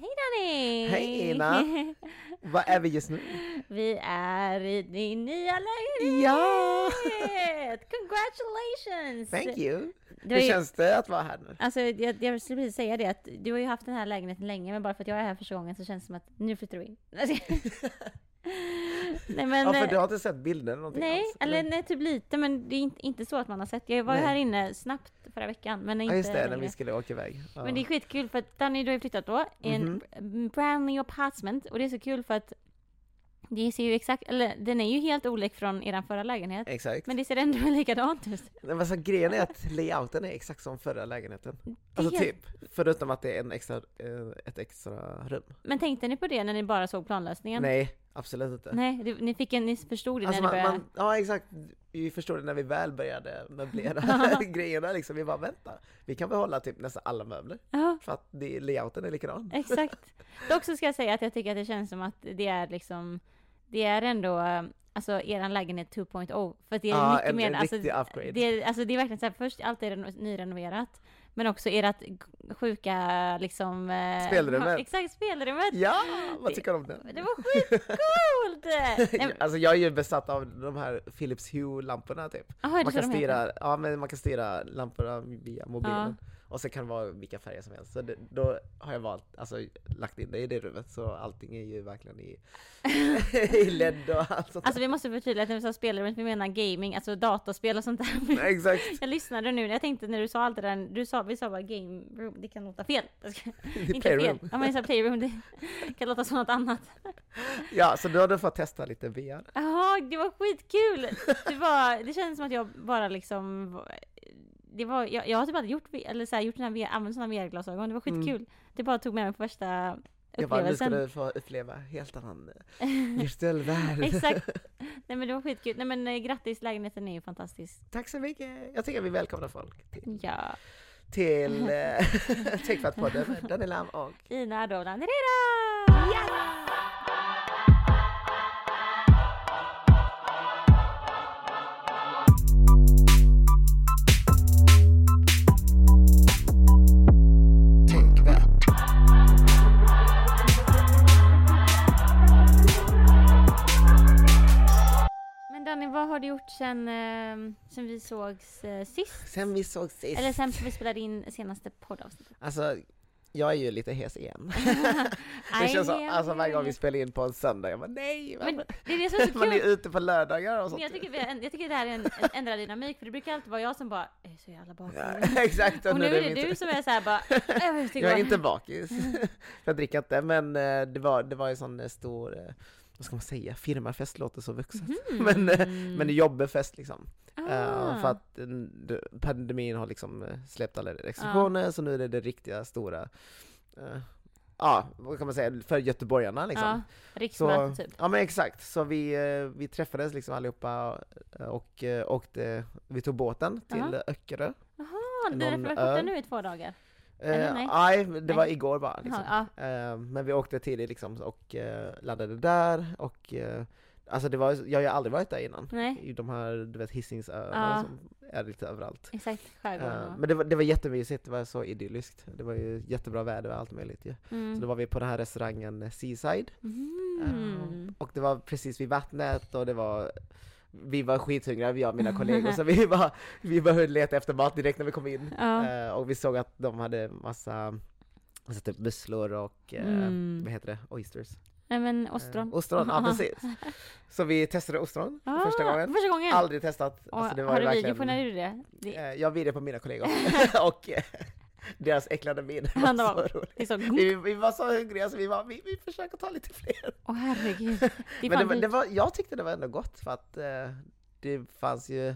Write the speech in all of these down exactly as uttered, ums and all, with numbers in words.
Hej Danny! Hej Ina! Var är vi just nu? Vi är i din nya lägenhet! Ja! Congratulations! Thank you! Du Hur ju... känns det att vara här nu? Alltså jag, jag skulle precis säga det att du har ju haft den här lägenheten länge, men bara för att jag är här första gången så känns det som att nu flyttar du in. Nej, men, ja, för du har inte sett bilden eller någonting nej, alls. Eller nej, typ lite, men det är inte, inte så att man har sett. Jag var nej. här inne snabbt förra veckan, men inte ja, just det, längre. När vi skulle åka iväg. Ja. Men det är skitkul för att Danny, du har ju flyttat då i mm-hmm. en brand new apartment, och det är så kul för att det ser ju exakt, eller den är ju helt olik från er förra lägenhet. Exakt. Men det ser ändå likadant ut. Men alltså, grejen är att layouten är exakt som förra lägenheten. Alltså helt... typ, förutom att det är en extra, ett extra rum. Men tänkte ni på det när ni bara såg planlösningen? Nej, absolut inte. Nej, du, ni, fick en, ni förstod det alltså när man, ni började. Man, ja, exakt. Vi förstod det när vi väl började möblera grejerna. Liksom. Vi bara, vänta. Vi kan behålla typ nästan alla möbler. Uh-huh. För att det, layouten är likadan. Exakt. Dock så ska jag säga att jag tycker att det känns som att det är liksom... Det är ändå alltså er lägenhet två punkt noll för att det är ah, mycket en, mer en alltså, det är, alltså det är verkligen så här, först allt är nyrenoverat men också ert sjuka liksom spelrummet. Exakt, spelrummet. Ja, vad tycker du om det? Det var skitcoolt. Alltså jag är ju besatt av de här Philips Hue lamporna typ. Ah, man kan styra heter? ja men man kan styra lamporna via mobilen. Ah. Och så kan det vara vilka färger som helst. Så det, då har jag valt, alltså, lagt in det i det rummet. Så allting är ju verkligen i, i L E D och allt sånt. Alltså vi måste förtydliga att när vi sa spelrummet, vi menar gaming, alltså dataspel och sånt där. Exakt. Jag lyssnade nu, jag tänkte när du sa allt det där, du sa, vi sa bara game room, det kan låta fel. Inte playroom. Fel. Ja, men jag sa playroom, det kan låta som något annat. Ja, så då har du fått testa lite V R. Ja, det var skitkul. Det, var, det kändes som att jag bara liksom... Det var, jag, jag har typ aldrig gjort, eller så här, gjort v, använt sådana V R-glasögon. Det var skitkul. Mm. Det bara tog med mig på första upplevelsen. Jag bara, nu ska du få uppleva helt annan virtuell värld. Exakt. Nej, men det var skitkul. Nej, men grattis, lägenheten är ju fantastisk. Tack så mycket. Jag tycker vi välkomnar folk till, ja. till Techfatpodden med Danny Lam och Ina Roland Herrera. Yeah! Danny, vad har du gjort sen, sen vi sågs sist? Sen vi sågs sist. Eller sen vi spelade in senaste poddavsnittet. Alltså, jag är ju lite hes igen. Det känns så, alltså varje gång vi spelar in på en söndag, jag bara, nej! Men det är det som är så kul. Man är ute på lördagar och sånt. Men jag tycker, vi är, jag tycker det här är en, en ändrad dynamik, för det brukar alltid vara jag som bara, är så jävla bakis. Ja, exakt. Och nu är det du inte... som är så här bara, jag, jag är inte bakis. Jag dricker inte, men det var, det var ju sån stor... Vad ska man säga? Firmafest låter så vuxet. Mm. Men, men det jobbar fest liksom. Ah. Uh, för att pandemin har liksom släppt alla restriktioner. Ah. Så nu är det det riktiga stora... Uh, ja, vad kan man säga? För göteborgarna liksom. Ah. Riksmöte typ. Ja, men exakt. Så vi, vi träffades liksom allihopa och, och det, vi tog båten till ah. Öckerö. Jaha, du har varit nu i två dagar. Uh, nej, det nej. var igår bara liksom. Aha, ja. uh, Men vi åkte tidigt liksom, och uh, laddade där. Och uh, alltså det var, jag har aldrig varit där innan. Nej. I de här, du vet, Hisingsöarna, ja. Som är lite överallt. Exakt, skärgården. uh, Men det var, det var jättemysigt, det var så idylliskt. Det var ju jättebra väder och allt möjligt ju. Mm. Så då var vi på den här restaurangen Seaside. Mm. uh, Och det var precis vid vattnet. Och det var... Vi var skithungriga, vi och mina kollegor, så vi bara, vi bara letade efter mat direkt när vi kom in. Ja. Uh, och vi såg att de hade massa, alltså typ musslor och, uh, mm. vad heter det, oysters. Nej, men ostron. Uh, ostron, ja precis. Så vi testade ostron ah, första gången. Första gången. Aldrig testat. Och, alltså, det var har du video på när du gjorde det? det... Uh, jag video på mina kollegor. och... Uh, deras äcklade min var var, så roligt. Så... Vi, vi var så hungriga så vi var vi, vi försöker ta lite fler. Åh oh, herregud. Det men det, det var, jag tyckte det var ändå gott för att eh, det fanns ju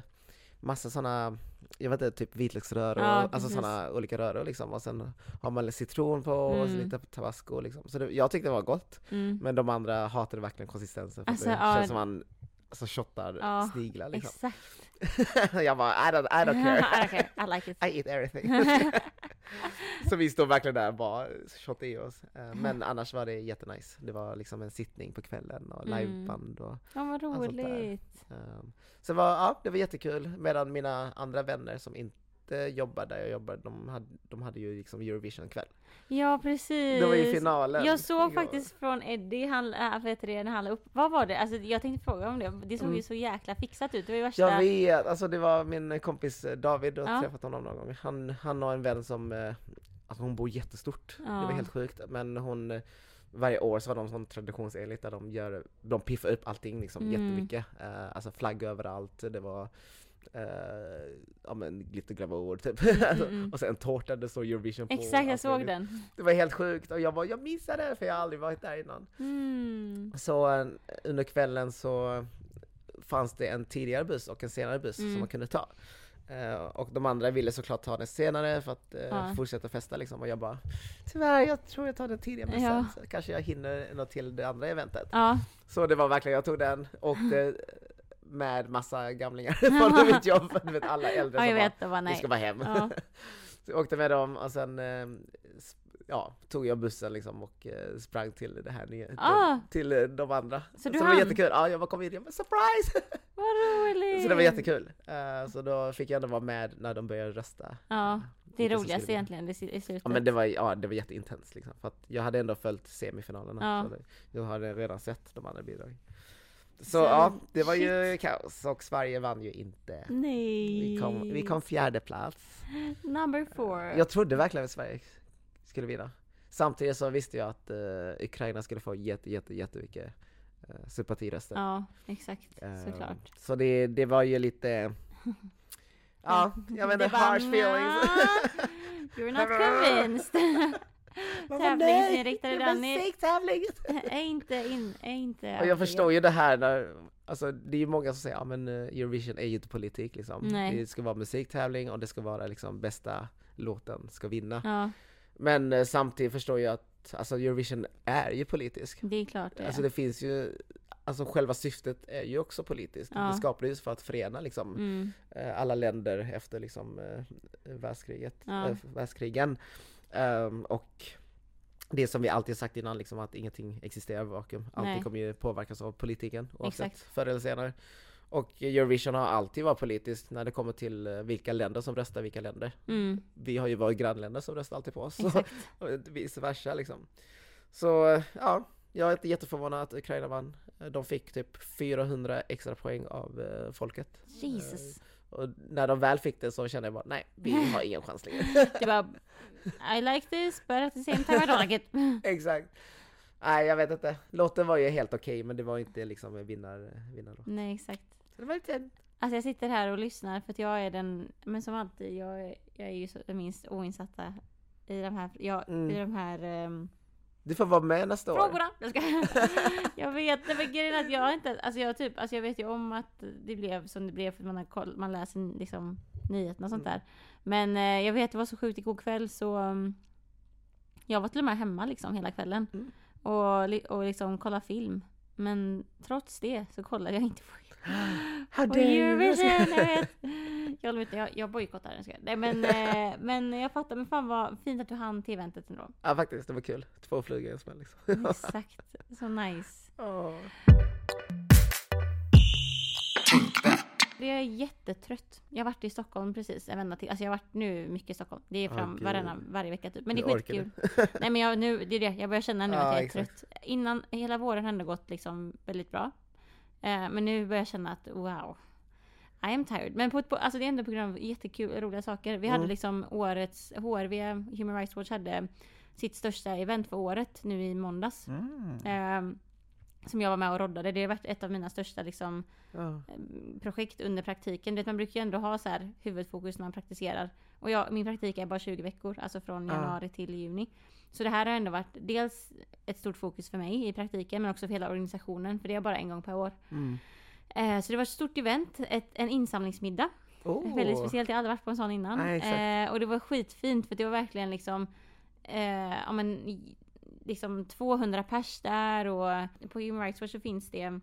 massa såna, jag vet inte, typ vitlöksrör och ja, alltså såna olika röror liksom, och sen har man lite citron på och mm. lite tabasco liksom. Så det, jag tyckte det var gott. Mm. Men de andra hatade verkligen konsistensen för alltså, det ja, känns som man alltså shottar ja, sniglar liksom. Exakt. Jag bara, I don't, I don't care. I, don't care. I like it. I eat everything. Så vi stod verkligen där och bara shottade i oss. Men annars var det jättenice. Det var liksom en sittning på kvällen och liveband och ja, vad roligt. Sånt där. Så det var, ja, det var jättekul. Medan mina andra vänner som inte inte jobbar där jag jobbar. De hade, de hade ju liksom Eurovision kväll. Ja, precis. Det var ju finalen. Jag såg faktiskt från Eddie, han, äh, vet du, när han la upp. Vad var det? Alltså, jag tänkte fråga om det. Det såg mm. ju så jäkla fixat ut. Det var ju värsta... Jag vet, alltså det var min kompis David, och ja. träffat honom någon gång. Han, han har en vän som, alltså hon bor jättestort. Ja. Det var helt sjukt. Men hon... Varje år så var de sån traditionsenligt där de, gör, de piffar upp allting liksom mm. jättemycket. Uh, alltså flagg överallt. Det var uh, ja, men, glittergravor typ. Mm, alltså, mm. Och sen tårta, det såg Eurovision på. Exakt, jag såg den. Det var helt sjukt. Och jag var jag missade det för jag har aldrig varit där innan. Mm. Så uh, under kvällen så fanns det en tidigare buss och en senare buss mm. som man kunde ta. Uh, och de andra ville såklart ta den senare för att uh, ja. fortsätta festa liksom. Och jag bara, tyvärr jag tror jag tar den tidigare men ja. sen kanske jag hinner något till det andra eventet. Ja. Så det var verkligen, jag tog den och det, med massa gamlingar från mitt jobb, för du vet alla äldre som ja, bara, bara vi ska vara hem. Ja. Så jag åkte med dem och sen uh, ja, tog jag bussen liksom och eh, sprang till det här nya, ah. till, till de andra. Så, så det var jättekul. Ja, jag var kom in och bara, surprise! Vad roligt! Så det var jättekul. Uh, så då fick jag ändå vara med när de började rösta. Ja, det är roligaste egentligen i slutet. Ja, men det var, ja, det var jätteintens liksom. För att jag hade ändå följt semifinalerna. Ja. Så det, jag hade redan sett de andra bidragen. Så, så ja, det var shit. ju kaos och Sverige vann ju inte. Nej. Vi kom, vi kom fjärde plats. Number four. Jag trodde verkligen att Sverige skulle vinna. Samtidigt så visste jag att uh, Ukraina skulle få jätte, jätte, jättemycket uh, sympatiröster. Ja, exakt. Uh, Såklart. Så det, det var ju lite... Ja, jag menar harsh feelings. You're not convinced. Tävlingsinriktade Danny. Är inte in, är inte. Och jag förstår ju det här när... Alltså, det är ju många som säger att ja, men Eurovision är ju inte politik. Liksom. Det ska vara musiktävling och det ska vara liksom, bästa låten ska vinna. Ja. Men eh, samtidigt förstår jag att alltså, Eurovision är ju politisk. Det är klart det. Alltså det finns ju, alltså själva syftet är ju också politiskt. Ja. Det skapades för att förena liksom, mm. eh, alla länder efter liksom, eh, världskriget, ja. eh, världskrigen. Um, och det som vi alltid sagt innan, liksom, att ingenting existerar i vakuum. Allting kommer ju påverkas av politiken, oavsett förr eller senare. Och Eurovision har alltid varit politiskt när det kommer till vilka länder som röstar vilka länder. Mm. Vi har ju varit grannländer som röstar alltid på oss. Exakt. Och vice versa liksom. Så ja, jag är jätteförvånad att Ukraina vann. De fick typ fyrahundra extra poäng av uh, folket. Jesus. Uh, och när de väl fick det så kände jag bara, nej, vi har ingen chans längre. Det var, I like this, but at the same time I don't like it. Exakt. Nej, jag vet inte. Låten var ju helt okej, men det var inte liksom en vinnar, vinnarlåt. Nej, exakt. Det var lite... Alltså jag sitter här och lyssnar för att jag är den, men som alltid jag är, jag är ju så, minst oinsatta i de här jag, mm. i de här um... Du får vara med nästa frågorna. År. Frågorna. Jag vet det grejen att jag inte alltså jag typ alltså jag vet ju om att det blev som det blev för man har koll, man läser liksom nyheterna och sånt mm. där. Men eh, jag vet det var så sjukt igår kväll så um, jag var till och med hemma liksom hela kvällen mm. och och liksom kolla film. Men trots det så kollade jag inte på Eurovision, jag vet. Jag vet inte, jag, jag bojkottar den. Nej, men, eh, men jag fattar, men fan vad fint att du hann till eventet ändå. Ja, faktiskt, det var kul. Två flugor i en smäll liksom. Exakt, så nice. Oh. Jag är jättetrött. Jag har varit i Stockholm precis en vända till. Alltså jag har varit nu mycket i Stockholm. Det är fram oh, varje, varje vecka typ. Men det är skitkul. Nej men jag, nu, det är det. Jag börjar känna nu ah, att jag är exakt. trött. Innan, hela våren har ändå gått liksom väldigt bra. Uh, men nu börjar jag känna att wow, I am tired. Men på, på, alltså det är ändå på grund av jättekul, roliga saker. Vi mm. hade liksom årets H R V, Human Rights Watch hade sitt största event för året nu i måndags. Mm. Uh, som jag var med och roddade. Det har varit ett av mina största liksom, ja. projekt under praktiken. Du vet, man brukar ju ändå ha så här huvudfokus när man praktiserar. Och jag, min praktik är bara tjugo veckor, alltså från januari ja. till juni. Så det här har ändå varit dels ett stort fokus för mig i praktiken, men också för hela organisationen, för det är bara en gång per år. Mm. Eh, så det var ett stort event, ett, en insamlingsmiddag. Oh. Väldigt speciellt, jag hade aldrig varit på en sån innan. Nej, eh, och det var skitfint, för det var verkligen liksom... Eh, ja, men, liksom tvåhundra pers där och på Human Rights Watch så finns det um,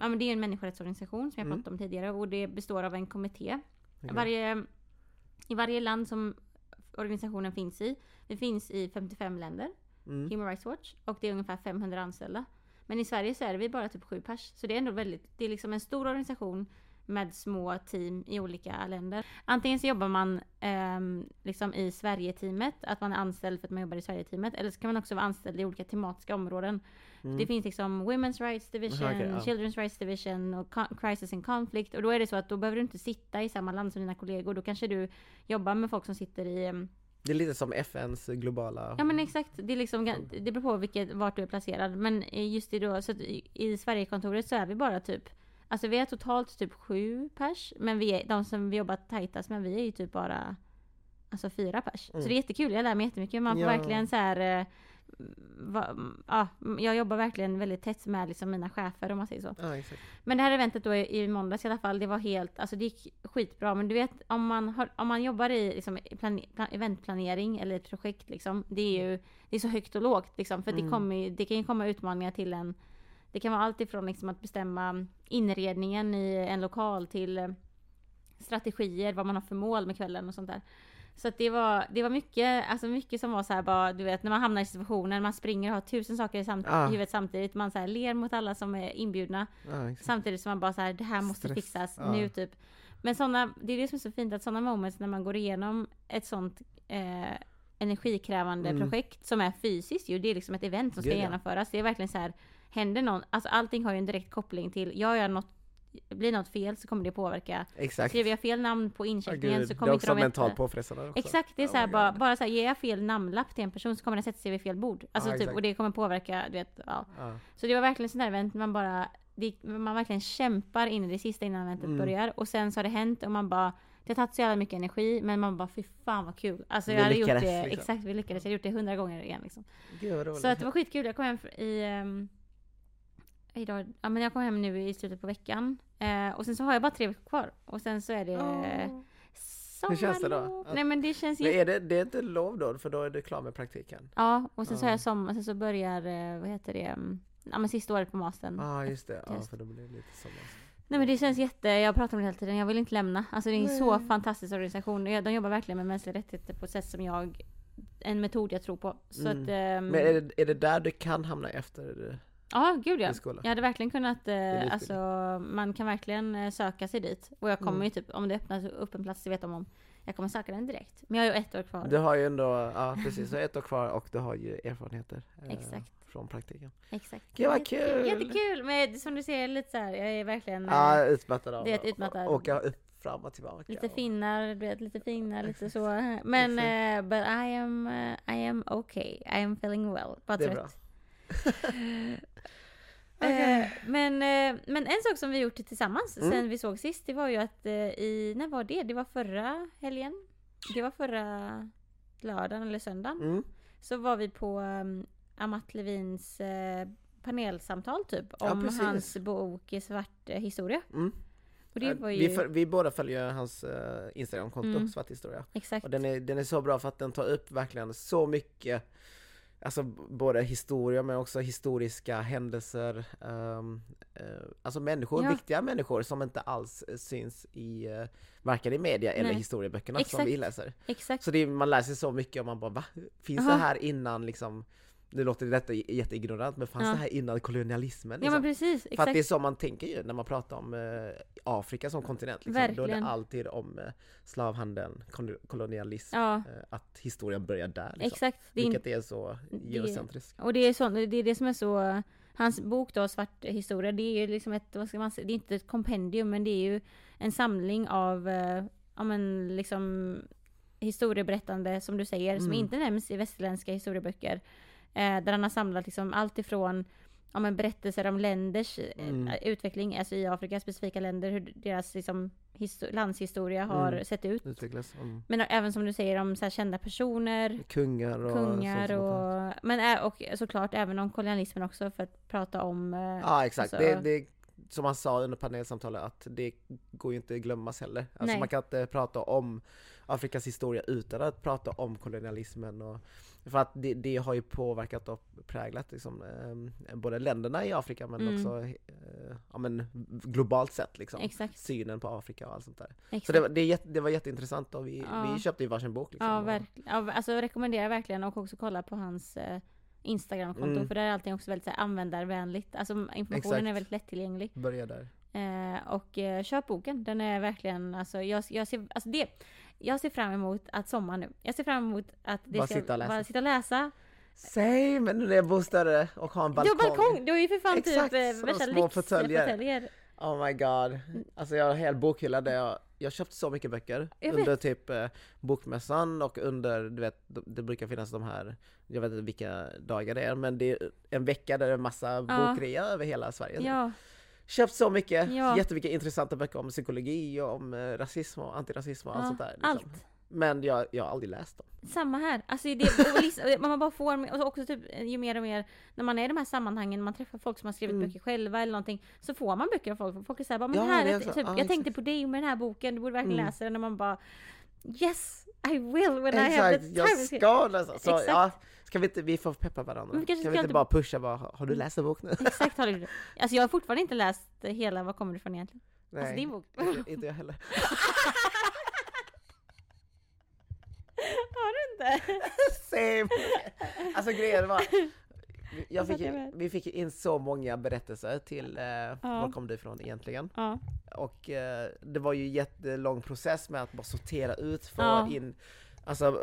ja men det är en människorättsorganisation som jag pratat mm. om tidigare och det består av en kommitté. Okay. Varje, i varje land som organisationen finns i, det finns i femtiofem länder, mm. Human Rights Watch, och det är ungefär femhundra anställda. Men i Sverige så är vi bara typ sju pers, så det är ändå väldigt, det är liksom en stor organisation med små team i olika länder. Antingen så jobbar man eh, liksom i Sverige-teamet, att man är anställd för att man jobbar i Sverige-teamet, eller så kan man också vara anställd i olika tematiska områden. Mm. Det finns liksom Women's Rights Division, okay, yeah. Children's Rights Division och con- Crisis and Conflict, och då är det så att då behöver du inte sitta i samma land som dina kollegor, då kanske du jobbar med folk som sitter i... Det är lite som F N:s globala... Ja, men exakt. Det, är liksom, det beror på vilket, vart du är placerad. Men just i, då, så att i Sverigekontoret så är vi bara typ... Alltså vi är totalt typ sju pers. Men vi är, de som vi jobbar tajtast med, vi är ju typ bara alltså fyra pers. Mm. Så det är jättekul. Jag lär mig jättemycket. Man får ja. verkligen så här... Va, ja, jag jobbar verkligen väldigt tätt med liksom mina chefer, om man säger så. Ja, exakt. Men det här eventet då i, i måndags i alla fall, det var helt, alltså det gick skitbra. Men du vet, om man, har, om man jobbar i liksom, plan, plan, eventplanering eller projekt liksom, det är ju det är så högt och lågt liksom, för mm. det, kommer, det kan ju komma utmaningar till en. Det kan vara allt ifrån liksom, att bestämma inredningen i en lokal till strategier, vad man har för mål med kvällen och sånt där. Så att det var det var mycket alltså mycket som var så här bara, du vet, när man hamnar i situationen, man springer och har tusen saker i samt- ah. huvudet samtidigt, man så här ler mot alla som är inbjudna ah, samtidigt som man bara så här, det här måste Stress. fixas ah. nu typ. Men såna, det är det som är så fint, att såna moments när man går igenom ett sånt eh, energikrävande mm. projekt som är fysiskt ju, det är liksom ett event som ska Gud, genomföras. Ja. Det är verkligen så här, händer någon, alltså allting har ju en direkt koppling till jag gör något. Blir något fel så kommer det påverka. Exakt. Skriver jag fel namn på incheckningen oh, så kommer det inte de mentalt påfrestande. Exakt, det är oh så här, bara, bara så här, ger jag fel namnlapp till en person så kommer den sätta sig vid fel bord. Alltså ah, typ, och det kommer påverka, du vet, ja. Ah. Så det var verkligen sån där event, man bara det, man verkligen kämpar in i det sista innan eventet mm. börjar, och sen så har det hänt och man bara, det har tagit så jävla mycket energi, men man bara, fy fan vad kul. Alltså jag vi hade lyckades, gjort det, liksom. Exakt, vi lyckades, jag hade gjort det hundra gånger igen liksom. Gud, så att det var skitkul, jag kom hem i... Um, Idag, ja, men jag kom hem nu i slutet på veckan eh, och sen så har jag bara tre veckor kvar och sen så är det oh. sommarlov. Hur känns det då? Nej, men det känns men är det, det är inte lov då, för då är du klar med praktiken. Ja, och sen oh. så har jag sommar, sen så börjar vad heter det? Ja, men sista året på mastern. Ja, ah, just det. Ja, för då blir det lite sommar. Nej, men det känns jätte, jag pratar om det hela tiden, jag vill inte lämna. Alltså det är en Nej. så fantastisk organisation. De jobbar verkligen med mänskliga rättigheter på ett sätt som jag, en metod jag tror på. Så mm. att, um... Men är det, är det där du kan hamna efter det? Ja, gud ja. Jag hade verkligen kunnat, eh, alltså, man kan verkligen söka sig dit. Och jag kommer mm. ju typ, om det öppnas upp en plats så vet de om, jag kommer söka den direkt. Men jag har ju ett år kvar. Du har ju ändå, ja precis, ett år kvar och du har ju erfarenheter eh, Exakt. från praktiken. Exakt. Gud vad kul! Jättekul, men som du ser lite så här, jag är verkligen ja, utmattad av det. Utmattad. Åka upp, fram och tillbaka. Lite finnar, du vet, lite finnar, lite så. Men, uh, but I am, uh, I am okay. I am feeling well. Bara det är trött. Bra. Okay. eh, men, eh, men en sak som vi gjort tillsammans mm. sen vi såg sist, det var ju att eh, i, när var det? Det var förra helgen. Det var förra lördagen eller söndagen. Mm. Så var vi på um, Amat Levins eh, panelsamtal typ om ja, hans bok Svart eh, historia. Mm. Och det var ju... vi, för, vi båda följer hans uh, Instagram-konto mm. Svart historia. Exakt. Och den är, den är så bra för att den tar upp verkligen så mycket. Alltså både historia men också historiska händelser. Um, uh, alltså människor, ja. viktiga människor som inte alls syns i uh, varken i media Nej. eller historieböckerna Exakt. som vi läser. Exakt. Så det är, man läser så mycket och man bara, va? Finns Aha. det här innan liksom, nu låter det detta jätteignorant, men fanns ja. det här innan kolonialismen? Liksom? Ja, men precis. Exakt. För att det är så man tänker ju när man pratar om uh, Afrika som kontinent. Liksom. Då är det alltid om uh, slavhandeln, kol- kolonialism, ja. uh, att historien börjar där. Liksom. Exakt. Det Vilket in... är så geocentriskt. Och det är, så, det är det som är så... Hans bok då, Svart historia, det är ju liksom ett, vad ska man säga, det är inte ett kompendium, men det är ju en samling av, uh, ja men liksom historieberättande, som du säger, mm. som inte nämns i västerländska historieböcker. Där han har samlat liksom allt ifrån ja, men berättelser om länders mm. utveckling, alltså i Afrika, specifika länder, hur deras liksom, histo- landshistoria har mm. sett ut. Mm. Men även som du säger om så här, kända personer. Kungar och, kungar och, och Men och, såklart även om kolonialismen också, för att prata om... Ja, exakt. Alltså, det, det, som han sa under panelsamtalet, att det går ju inte att glömmas heller. Alltså, man kan inte prata om Afrikas historia utan att prata om kolonialismen och... För att det, det har ju påverkat och präglat liksom, eh, både länderna i Afrika men mm. också eh, ja, men globalt sett. Liksom, Exakt. Synen på Afrika och allt sånt där. Exakt. Så det var, det, det var jätteintressant och vi, ja. vi köpte ju varsin bok. Liksom, ja, verk- ja, alltså, jag rekommenderar verkligen och också kolla på hans eh, Instagram-konto mm. för där är allting också väldigt så här, användarvänligt. Alltså informationen Exakt. är väldigt lättillgänglig. Börja där. Eh, och eh, köp boken. Den är verkligen, alltså, jag, jag, ser, alltså det, jag ser fram emot att sommaren nu. Jag ser fram emot att det bara ska sitta och läsa. Bara sitta och läsa. Säg, men nu är jag bostad och har en balkong. Du har balkong, du är ju för fan exakt, typ värsta lyxförtöljer. Oh my god. Alltså jag har en hel bokhylla där jag, jag köpt så mycket böcker under typ eh, bokmässan och under, du vet, det brukar finnas de här, jag vet inte vilka dagar det är, men det är en vecka där det är en massa ja. bokrea över hela Sverige. Ja. Köpt så mycket, ja. jättemycket intressanta böcker om psykologi och om eh, rasism och antirasism och ja. allt sånt där. Liksom. Allt. Men jag, jag har aldrig läst dem. Samma här. Alltså det, man bara får, och också typ, ju mer och mer, när man är i de här sammanhangen, man träffar folk som har skrivit mm. böcker själva eller någonting, så får man böcker av folk. Folk är så här, bara, men ja, här, men jag, typ, så, ah, jag exakt. tänkte på dig med den här boken, du borde verkligen mm. läsa den. Och man bara, yes, I will when exakt, I have the time. Jag ska läsa. Så, exakt. Ja, ska vi inte, vi får peppa varandra. Men vi kan vi inte, inte bara pusha, bara, har du läst en bok nu? Exakt, har du. Alltså jag har fortfarande inte läst hela, vad kommer du från egentligen? Nej, alltså din bok. Inte, inte jag heller. Har du inte? Same. Alltså grejen var, jag fick, vi fick in så många berättelser till eh, ja. var kom du ifrån egentligen. Ja. Och eh, det var ju en jättelång process med att bara sortera ut, få ja. in alltså,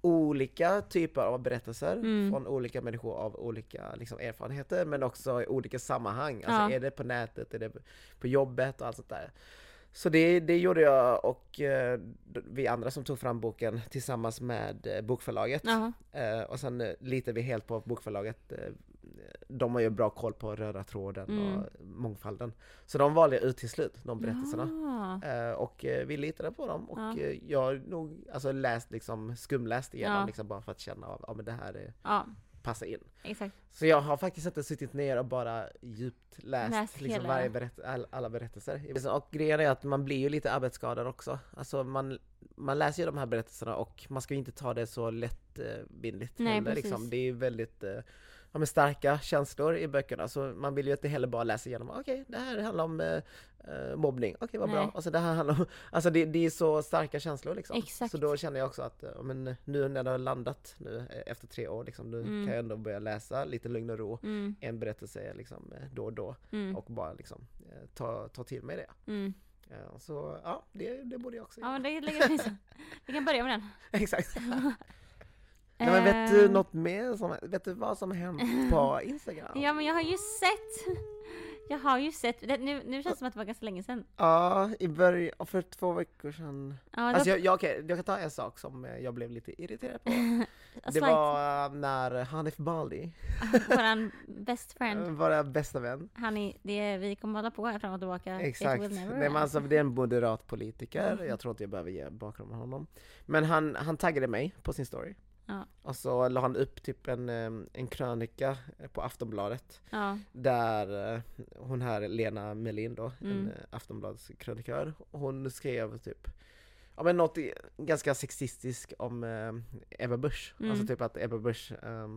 olika typer av berättelser mm. från olika människor av olika liksom, erfarenheter, men också i olika sammanhang. Alltså ja. är det på nätet, är det på jobbet och allt sånt där. Så det, det gjorde jag och eh, vi andra som tog fram boken tillsammans med eh, bokförlaget. Eh, och sen eh, litar vi helt på bokförlaget. Eh, de har ju bra koll på röda tråden mm. och mångfalden. Så de valde ut till slut, de berättelserna. Ja. Eh, och eh, vi litade på dem. Och ja. eh, jag nog alltså, läst, liksom, skumläst igenom ja. liksom, bara för att känna av att ah, det här är... Ja. passa in. Exakt. Så jag har faktiskt inte suttit ner och bara djupt läst, läst liksom varje berätt- all, alla berättelser. Och grejen är att man blir ju lite arbetsskadad också. Alltså man, man läser ju de här berättelserna och man ska ju inte ta det så lättvindigt. Nej, heller, liksom. Det är ju väldigt ja, men starka känslor i böckerna. Så man vill ju inte heller bara läsa igenom okej, okay, det här handlar om eh, mobbning. Okej, okay, vad bra. Alltså, det här handlar om, alltså det, det är så starka känslor liksom. Exakt. Så då känner jag också att men, nu när det har landat nu, efter tre år liksom, nu mm. kan jag ändå börja läsa lite lugn och ro. Mm. En berättelse liksom, då och då. Mm. Och bara liksom, ta, ta till mig det. Mm. Ja, så ja, det, det borde jag också göra. Ja, det lägger vi sen. Vi kan börja med den. Exakt. Nej, men vet du något mer? Som, vet du vad som hänt på Instagram? Ja, men jag har ju sett. Jag har ju sett. Det, nu, nu känns det som att det var ganska länge sedan. Ja, i början, för två veckor sedan. Ja, var... Alltså, jag, jag, okay, jag kan ta en sak som jag blev lite irriterad på. Det var när Hanif Baldi. Vår best friend. Vår bästa vän. Han är, det är, vi kommer hålla på här fram och tillbaka. Exakt. Nej, men alltså, det är en moderat politiker. Jag tror inte jag behöver ge bakgrund med honom. Men han, han taggade mig på sin story. Ja. Och så la han upp typ en, en krönika på Aftonbladet ja. där hon här Lena Melin då, mm. en Aftonbladets krönikör, hon skrev typ ja, men något ganska sexistiskt om eh, Ebba Busch mm. alltså typ att Ebba Busch eh,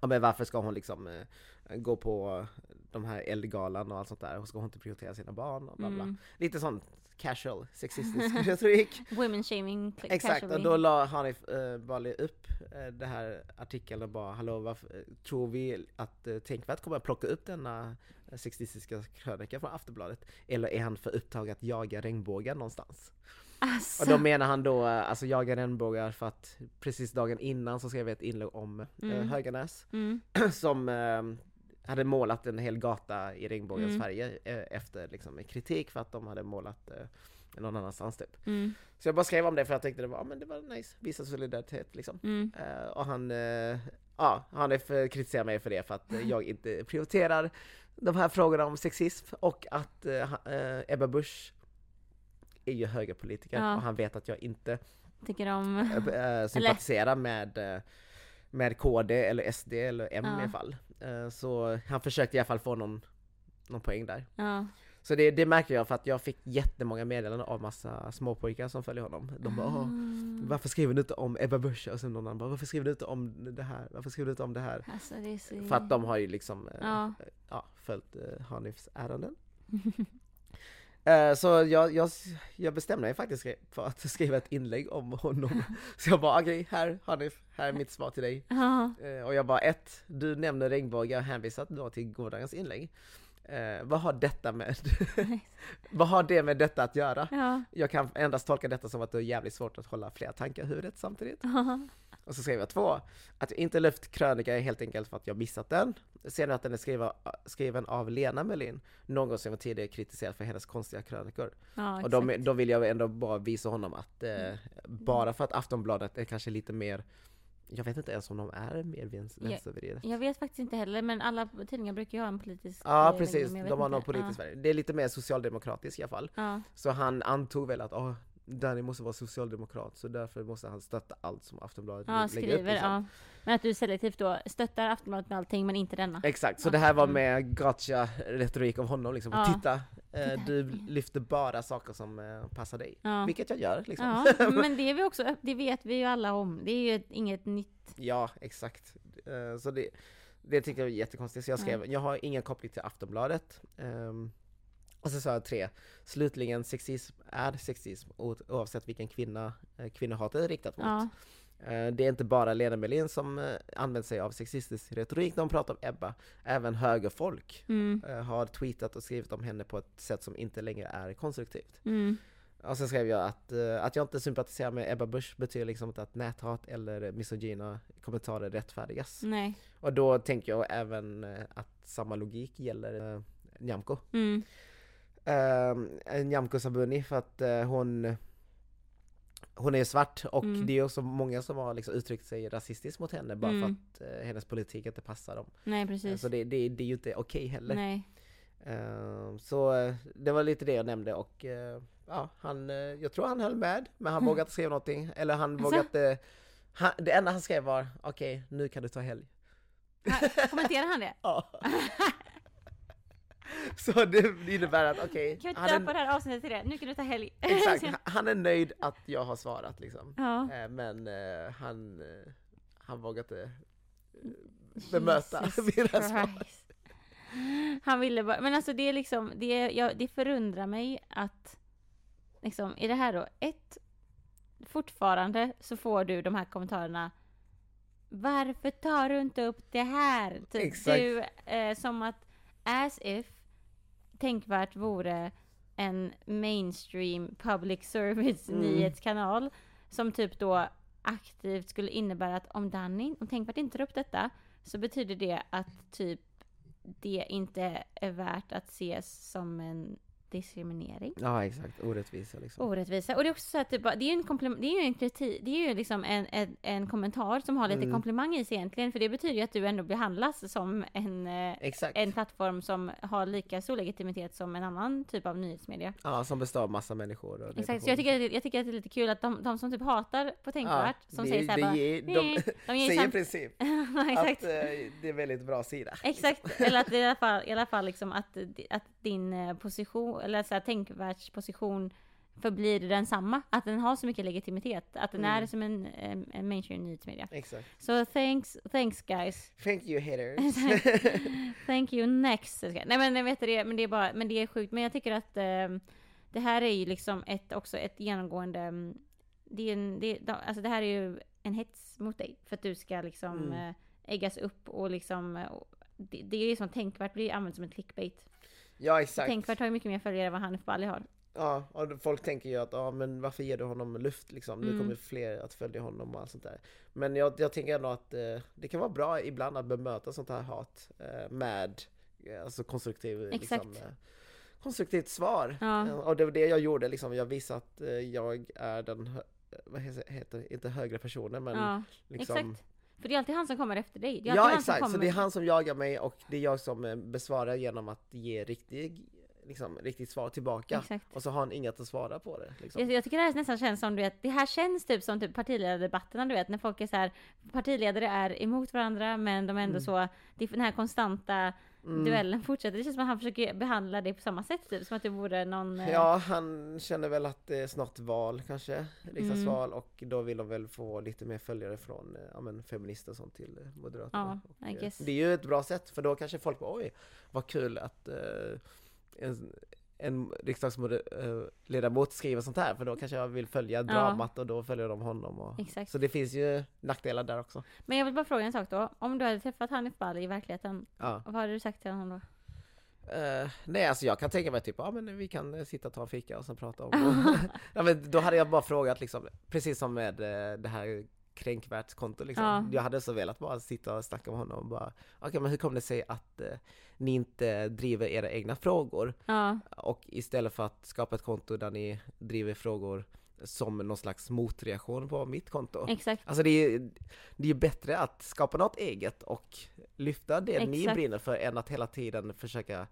ja, men varför ska hon liksom eh, gå på de här eldgalan och allt sånt där, och ska hon inte prioritera sina barn och bla bla. Mm. Lite sånt casual, sexistisk retorik. Women shaming. Exakt, casually. Och då la Hanif eh, Bali upp eh, det här artikeln och bara, hallå, varför, tror vi att eh, Tänkvärt kommer att plocka upp denna eh, sexistiska krönika från Aftonbladet, eller är han för upptaget att jaga regnbågar någonstans? Alltså. Och då menar han då alltså jagar regnbågar för att precis dagen innan så skrev jag ett inlägg om mm. eh, Höganäs mm. som eh, hade målat en hel gata i regnbågens mm. färger efter liksom, kritik för att de hade målat eh, någon annanstans typ. Mm. Så jag bara skrev om det för att jag tänkte det var, ah, men det var nice, visa solidaritet liksom. Mm. Eh, och han, eh, ja, han kritiserar mig för det för att eh, jag inte prioriterar de här frågorna om sexism och att eh, Ebba Busch är ju högerpolitiker ja. och han vet att jag inte tycker om eh, sympatiserar med eh, med K D eller S D eller M ja. i alla fall. Så han försökte i alla fall få någon, någon poäng där. Ja. Så det, det märker jag för att jag fick jättemånga meddelanden av massa småpojkar som följer honom. De bara, oh, varför skriver du inte om Ebba Busch? Och sen någon annan bara, varför skriver du inte om det här? Varför skriver du inte om det här? Alltså, det är så... För att de har ju liksom ja. Ja, följt Hanifs ärenden. Så jag, jag, jag bestämde mig faktiskt för att skriva ett inlägg om honom. Så jag bara, okej, okay, här Hanif, här är mitt svar till dig. Uh-huh. Och jag bara, ett, du nämnde regnbågar och hänvisat då till gårdagens inlägg. Eh, vad har detta med vad har det med detta att göra? Ja. Jag kan endast tolka detta som att det är jävligt svårt att hålla flera tankar i huvudet samtidigt. Uh-huh. Och så skrev jag två. Att jag inte lyft krönika är helt enkelt för att jag missat den. Sen att den är skriva, skriven av Lena Melin. Någon som jag tidigare kritiserad för hennes konstiga krönikor. Ja, och de, då vill jag ändå bara visa honom att eh, mm. bara för att Aftonbladet är kanske lite mer, jag vet inte ens om de är mer vänstervridet. Jag, jag vet faktiskt inte heller, men alla tidningar brukar ju ha en politisk... Ja, precis. De har någon politisk ja. Det är lite mer socialdemokratisk i alla fall. Ja. Så han antog väl att oh, Danny måste vara socialdemokrat, så därför måste han stötta allt som Aftonbladet ja, lägger skriver, upp. Liksom. Ja. Men att du selektivt då stöttar Aftonbladet med allting, men inte denna. Exakt, så ja. Det här var med gotcha-retorik av honom. Liksom. Ja. Titta, eh, du lyfter bara saker som eh, passar dig. Ja. Vilket jag gör. Liksom. Ja, men det, är vi också, det vet vi ju alla om. Det är ju ett, inget nytt. Ja, exakt. Eh, så det, det tyckte jag var jättekonstigt. Så jag skrev, mm. jag har ingen koppling till Aftonbladet. Um, Och så sa jag tre. Slutligen, sexism är sexism oavsett vilken kvinna kvinnohat är riktat mot. Ja. Det är inte bara Lena Melin som använder sig av sexistisk retorik. De pratar om Ebba. Även högerfolk mm. har tweetat och skrivit om henne på ett sätt som inte längre är konstruktivt. Mm. Och så skrev jag att, att jag inte sympatiserar med Ebba Busch betyder liksom inte att näthat eller misogyna kommentarer rättfärdigas. Nej. Och då tänker jag även att samma logik gäller Nyamko. Mm. Uh, Nyamko Sabuni för att uh, hon hon är svart och mm. det är också många som har liksom uttryckt sig rasistiskt mot henne bara mm. för att uh, hennes politik inte passar dem. Nej, precis. Uh, så det, det, det är ju inte okej heller. Nej. Uh, så uh, det var lite det jag nämnde och uh, ja, han, uh, jag tror han höll med men han mm. vågade skriva någonting eller han alltså? vågade uh, det enda han skrev var okej, okay, nu kan du ta helg. Ha, kommenterade han det? Ja. Så det innebär att okej. Okay, kan jag inte döpa det här avsnittet till det? Nu kan du ta helg. Exakt. Han är nöjd att jag har svarat liksom. Ja. Men uh, han uh, han vågade uh, bemöta mina svar. Han ville bara, men alltså det är liksom det är, jag, det förundrar mig att liksom är det här då ett fortfarande så får du de här kommentarerna. Varför tar du inte upp det här? Typ exakt. Du uh, som att as if tänkvärt vore en mainstream public service mm. nyhetskanal som typ då aktivt skulle innebära att om Danny, om tänkvärt inte tar upp detta så betyder det att typ det inte är värt att ses som en diskriminering. Ja, exakt. Orättvisa liksom. Orättvisa. Och det är också så att typ, det är ju en komplim- det är ju en kritik, det är ju liksom en, en, en kommentar som har lite mm. komplimang i sig egentligen, för det betyder ju att du ändå behandlas som en, en plattform som har lika stor legitimitet som en annan typ av nyhetsmedia. Ja, som består av massa människor. Och exakt, så jag tycker, det, jag tycker att det är lite kul att de, de som typ hatar på tänkvärt, ja, som det, säger såhär bara, ger, de, de, de ger säger i princip att det är väldigt bra sida. Exakt, eller att i alla fall, i alla fall liksom att, att din position eller så här, tänkvärldsposition förblir densamma. Att den har så mycket legitimitet. Att den mm. är som en, en mainstream nyhetsmedia. Exakt. Så so, thanks, thanks guys. Thank you haters. Thank you next. Nej men jag vet det, men det är bara, men det är sjukt. Men jag tycker att eh, det här är ju liksom ett, också ett genomgående, det är en, det, alltså det här är ju en hets mot dig. För att du ska liksom mm. äggas upp och liksom, och det, det är ju som tänkvärt blir använt som en clickbait. Ja, exakt. Tänkvärt har ju mycket mer följare än vad Hanif Baldi har. Ja, och folk tänker ju att ah, men varför ger du honom luft? Liksom? Nu mm. kommer fler att följa honom och allt sånt där. Men jag, jag tänker ändå att eh, det kan vara bra ibland att bemöta sånt här hat eh, med eh, alltså konstruktiv, liksom, eh, konstruktivt svar. Ja. Eh, och det var det jag gjorde. Liksom. Jag visade att eh, jag är den, vad heter, inte högre personen, men ja, liksom... Exakt. För det är alltid han som kommer efter dig. Ja, exakt. Så det är han som jagar mig och det är jag som besvarar genom att ge riktig, liksom, riktigt svar tillbaka. Exakt. Och så har han inget att svara på det. Liksom. Jag, jag tycker det här nästan känns som, du vet, det här känns typ som typ partiledardebatterna, du vet, när folk är så här, partiledare är emot varandra men de är ändå mm. så, det är den här konstanta mm. duellen fortsätter. Det känns som att han försöker behandla det på samma sätt, typ, som att det vore någon... Ja, han känner väl att det är snart val, kanske, riksdagsval, mm. och då vill de väl få lite mer följare från ja, men, feminister och sånt till Moderaterna. Ja, och, det är ju ett bra sätt, för då kanske folk bara, oj, vad kul att uh, en, en riksdagsledamot skriver sånt här, för då kanske jag vill följa dramat, ja. Och då följer de honom. Och, exakt. Så det finns ju nackdelar där också. Men jag vill bara fråga en sak då. Om du hade träffat Hanif Baldi i verkligheten, ja. Vad hade du sagt till honom då? Uh, nej, alltså jag kan tänka mig typ, ja ah, men vi kan sitta och ta en fika och sen prata om ja, men då hade jag bara frågat liksom, precis som med eh, det här kränkvärdskonto liksom. Ja. Jag hade så velat bara sitta och snacka med honom och bara, okej okay, men hur kommer det sig att eh, ni inte driver era egna frågor? Ja. Och istället för att skapa ett konto där ni driver frågor som någon slags motreaktion på mitt konto. Exakt. Alltså det är det är bättre att skapa något eget och lyfta det Exakt. Ni brinner för än att hela tiden försöka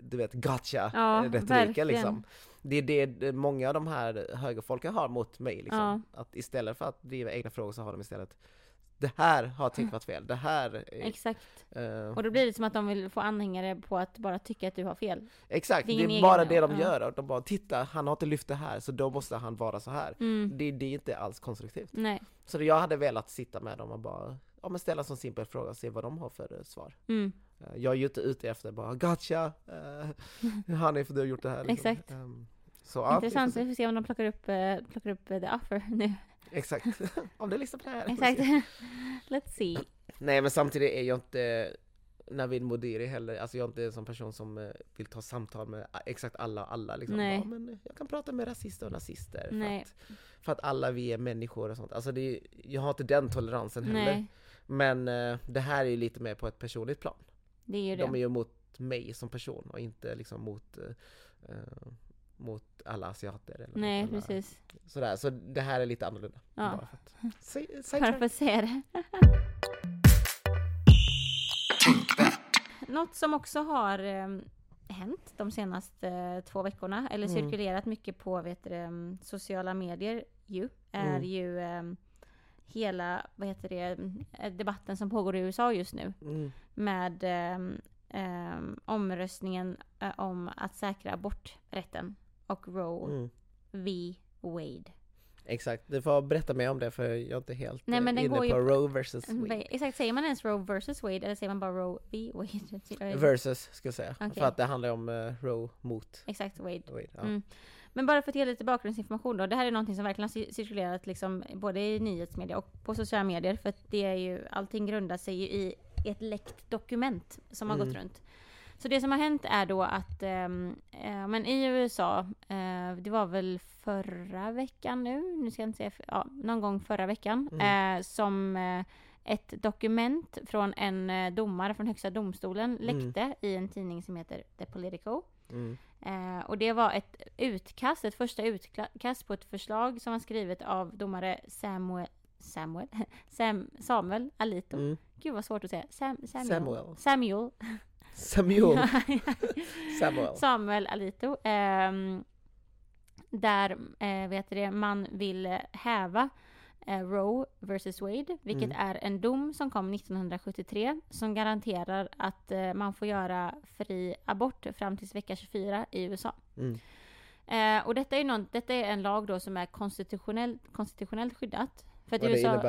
du vet gotcha ja, retoriken liksom. Det är det många av de här högerfolken har mot mig liksom. Ja. Att istället för att driva egna frågor så har de istället det här har jag tyckt varit fel. Det här är, Exakt. Uh, och då blir det som att de vill få anhängare på att bara tycka att du har fel. Exakt, det är, det är bara det de gör. Och de bara, titta, han har inte lyft det här så då måste han vara så här. Mm. Det, det är inte alls konstruktivt. Nej. Så jag hade velat sitta med dem och bara ja, men ställa en sån simpel fråga och se vad de har för uh, svar. Mm. Uh, jag är ju inte ute efter bara, gotcha, uh, Hanif, du har gjort det här. Liksom. Exakt. Um, så, intressant, vi får se om de plockar upp, uh, plockar upp uh, the offer nu. Exakt, om det lyssnar på det här. Exakt, let's see. Nej, men samtidigt är jag inte Navid Modiri heller. Alltså jag är inte en sån person som vill ta samtal med exakt alla och alla. Liksom. Nej. Ja, men jag kan prata med rasister och nazister. Nej. För, att, för att alla vi är människor och sånt. Alltså det är, jag har inte den toleransen heller. Nej. Men det här är ju lite mer på ett personligt plan. Det är ju det. De är ju mot mig som person och inte liksom mot... Uh, mot alla asiater. Eller nej, alla, precis. Sådär. Så det här är lite annorlunda. Ja. Bara för att, say, say bara för att se det. Något som också har eh, hänt de senaste eh, två veckorna, eller mm. cirkulerat mycket på vet du, sociala medier ju, är mm. ju eh, hela vad heter det, debatten som pågår i U S A just nu. Mm. Med eh, eh, omröstningen eh, om att säkra aborträtten. Och Roe mm. v Wade. Exakt, du får berätta mer om det för jag är inte helt Nej, men den inne går på Roe versus Wade. Exakt, säger man ens Roe versus Wade eller säger man bara Roe v Wade? Versus, ska jag säga. Okay. För att det handlar om uh, Roe mot Exakt, Wade. Wade ja. Mm. Men bara för att ge lite bakgrundsinformation då. Det här är någonting som verkligen har cirkulerat liksom, både i nyhetsmedia och på sociala medier. För att det är ju, allting grundar sig ju i ett läckt dokument som har mm. gått runt. Så det som har hänt är då att eh, men i U S A, eh, det var väl förra veckan nu, nu ska jag inte säga, ja, någon gång förra veckan, mm. eh, som eh, ett dokument från en domare från högsta domstolen läckte mm. i en tidning som heter The Politico. Mm. Eh, och det var ett utkast, ett första utkast på ett förslag som var skrivet av domare Samuel, Samuel, Sam, Samuel Alito. Mm. Gud vad svårt att säga. Sam, Samuel. Samuel. Samuel. Samuel. Samuel. Samuel Alito. Eh, där eh, vet det, man vill häva eh, Roe versus Wade, vilket mm. är en dom som kom nittonhundrasjuttiotre som garanterar att eh, man får göra fri abort fram till vecka tjugofyra i U S A. Mm. Eh, och detta är, någon, detta är en lag då som är konstitutionellt, konstitutionellt skyddat. För att, U S A,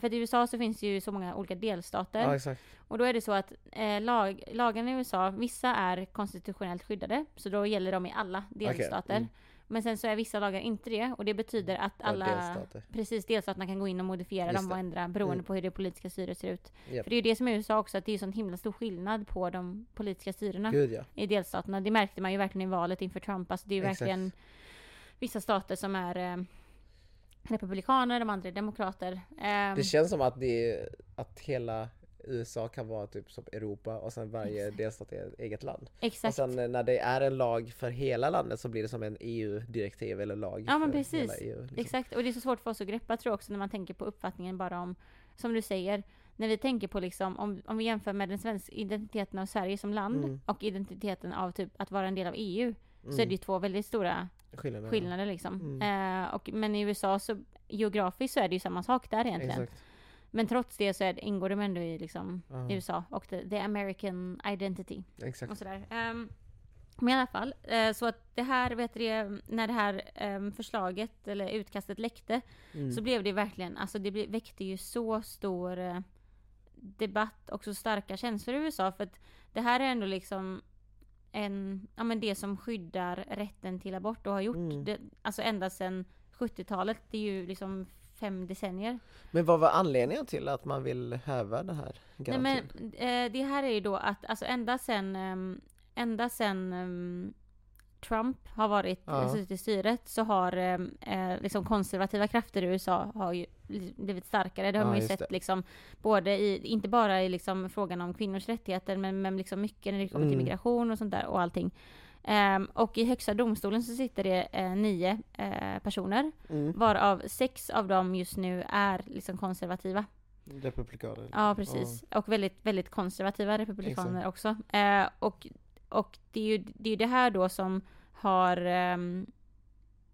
för att i U S A så finns ju så många olika delstater. Ja, exakt. Och då är det så att eh, lag, lagarna i U S A, vissa är konstitutionellt skyddade. Så då gäller de i alla delstater. Okay. Mm. Men sen så är vissa lagar inte det. Och det betyder att alla ja, delstater. Precis, delstaterna kan gå in och modifiera Just dem och ändra beroende mm. på hur det politiska styret ser ut. Yep. För det är ju det som är U S A också, att det är ju sån himla stor skillnad på de politiska styrena Gud, ja. I delstaterna. Det märkte man ju verkligen i valet inför Trump. Alltså det är ju exakt. Verkligen vissa stater som är... Eh, republikaner, de andra är demokrater. Um, det känns som att, det, att hela U S A kan vara typ som Europa och sen varje exakt. Delstat är ett eget land. Exakt. Och sen när det är en lag för hela landet så blir det som en E U-direktiv eller lag ja, men precis. Hela E U. Liksom. Exakt, och det är så svårt för oss att greppa tror jag också när man tänker på uppfattningen bara om, som du säger, när vi tänker på liksom, om, om vi jämför med den svenska identiteten av Sverige som land mm. och identiteten av typ att vara en del av E U mm. så är det ju två väldigt stora skillnader, skillnader liksom. Mm. Eh, och, men i U S A så geografiskt så är det ju samma sak där egentligen. Exakt. Men trots det så är det, ingår de ändå i liksom, uh-huh. U S A och the, the American identity. Exakt. Och sådär. Um, men i alla fall, eh, så att det här, vet du, när det här um, förslaget eller utkastet läckte mm. så blev det verkligen, alltså det ble, väckte ju så stor eh, debatt och så starka känslor i U S A för att det här är ändå liksom en, ja, men det som skyddar rätten till abort och har gjort mm. det, alltså ända sedan sjuttiotalet, det är ju liksom fem decennier. Men vad var anledningen till att man vill häva det här garantin? Nej, men eh, det här är ju då att alltså ända sedan ända sedan um, Trump har varit ja. suttit i styret, så har eh, liksom konservativa krafter i U S A har ju blivit starkare. Det har ja, man ju sett det. Liksom, både i, inte bara i liksom, frågan om kvinnors rättigheter, men, men liksom mycket när det kommer mm. till migration och sånt där och allting. Um, och i högsta domstolen så sitter det eh, nio eh, personer, mm. varav sex av dem just nu är liksom konservativa. Republikaner. Ja, precis. Oh. Och väldigt, väldigt konservativa republikaner Exakt. också. Eh, och och det är ju det, är det här då som har um,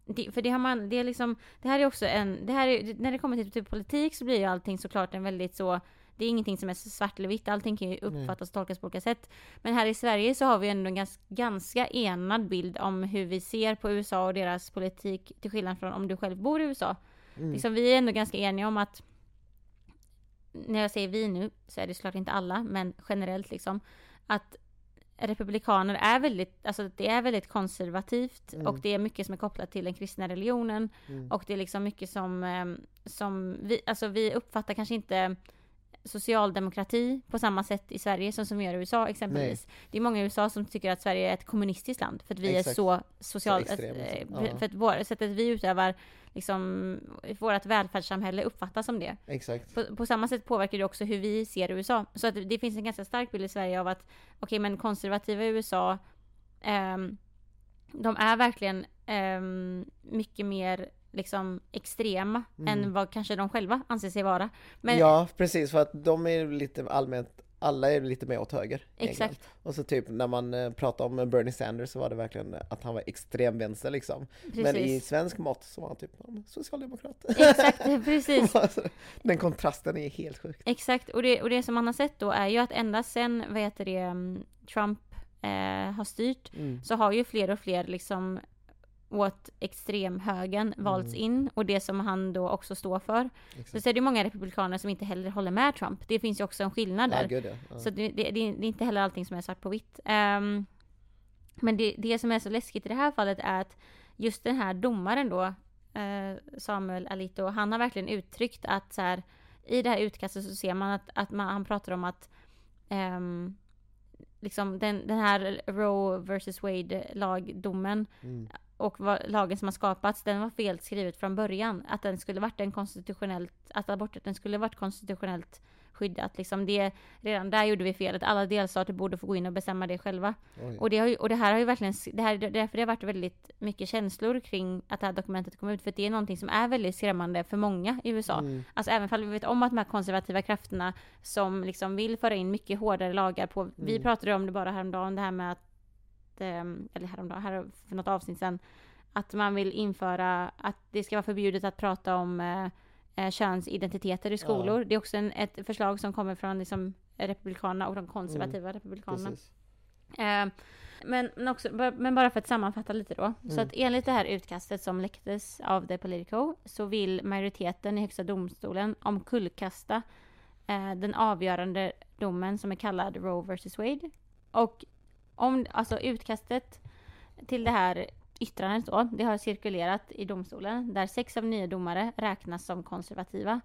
det, för det har man, det är liksom, det här är också en, det här är, när det kommer till typ politik så blir ju allting såklart en väldigt så, det är ingenting som är svart eller vitt, allting kan ju uppfattas och tolkas på olika sätt. Men här i Sverige så har vi ändå en ganska, ganska enad bild om hur vi ser på U S A och deras politik, till skillnad från om du själv bor i U S A. Mm. Liksom, vi är ändå ganska eniga om att, när jag säger vi nu så är det såklart inte alla, men generellt liksom, att republikaner är väldigt, alltså det är väldigt konservativt mm. och det är mycket som är kopplat till den kristna religionen mm. och det är liksom mycket som, som vi, alltså vi uppfattar kanske inte socialdemokrati på samma sätt i Sverige som som gör i U S A exempelvis. Nej. Det är många i U S A som tycker att Sverige är ett kommunistiskt land för att vi Exakt. är så social, så extremt, att, ja. för att vår, sättet vi utövar liksom, vårt välfärdssamhälle uppfattas som det. Exakt. På, på samma sätt påverkar det också hur vi ser U S A. Så att det finns en ganska stark bild i Sverige av att okej, okay, men konservativa i U S A um, de är verkligen um, mycket mer liksom extrema mm. än vad kanske de själva anser sig vara. Men... Ja, precis, för att de är lite allmänt, alla är lite mer åt höger. Exakt. Och så typ när man pratade om Bernie Sanders så var det verkligen att han var extrem vänster liksom. Precis. Men i svensk mått så var han typ en socialdemokrat. Exakt, precis. Den kontrasten är helt sjuk. Exakt, och det, och det som man har sett då är ju att ända sen, vad heter det, Trump eh, har styrt mm. så har ju fler och fler liksom åt extremhögen valts mm. in och det som han då också står för. Exakt. Så är det många republikaner som inte heller håller med Trump. Det finns ju också en skillnad där. Ja, gud, ja. Ja. Så det, det, det är inte heller allting som är svart på vitt. Um, men det, det som är så läskigt i det här fallet är att just den här domaren då, uh, Samuel Alito, han har verkligen uttryckt att så här, i det här utkastet så ser man att, att man, han pratar om att um, liksom den, den här Roe versus Wade-lagdomen mm. och vad, lagen som har skapats, den var fel skrivet från början, att den skulle varit en konstitutionellt, att aborten skulle varit konstitutionellt skyddat liksom, det redan där gjorde vi fel, att alla delstater borde få gå in och bestämma det själva. Oj. Och det har ju, och det här har ju verkligen, det här därför det har varit väldigt mycket känslor kring att det här dokumentet kom ut, för det är någonting som är väldigt skrämmande för många i U S A. Mm. Alltså även om vi vet om att de här konservativa krafterna som liksom vill föra in mycket hårdare lagar på mm. vi pratade om det bara häromdagen, det här med att eller häromdagen, här för något avsnitt sen, att man vill införa att det ska vara förbjudet att prata om eh, könsidentiteter i skolor. Ja. Det är också en, ett förslag som kommer från liksom, republikanerna och de konservativa mm. republikanerna. Eh, men, men, också, men bara för att sammanfatta lite då. Mm. Så att enligt det här utkastet som läcktes av The Politico så vill majoriteten i högsta domstolen omkullkasta eh, den avgörande domen som är kallad Roe versus Wade. Och om, alltså utkastet till det här yttrandet då, det har cirkulerat i domstolen där sex av nio domare räknas som konservativa.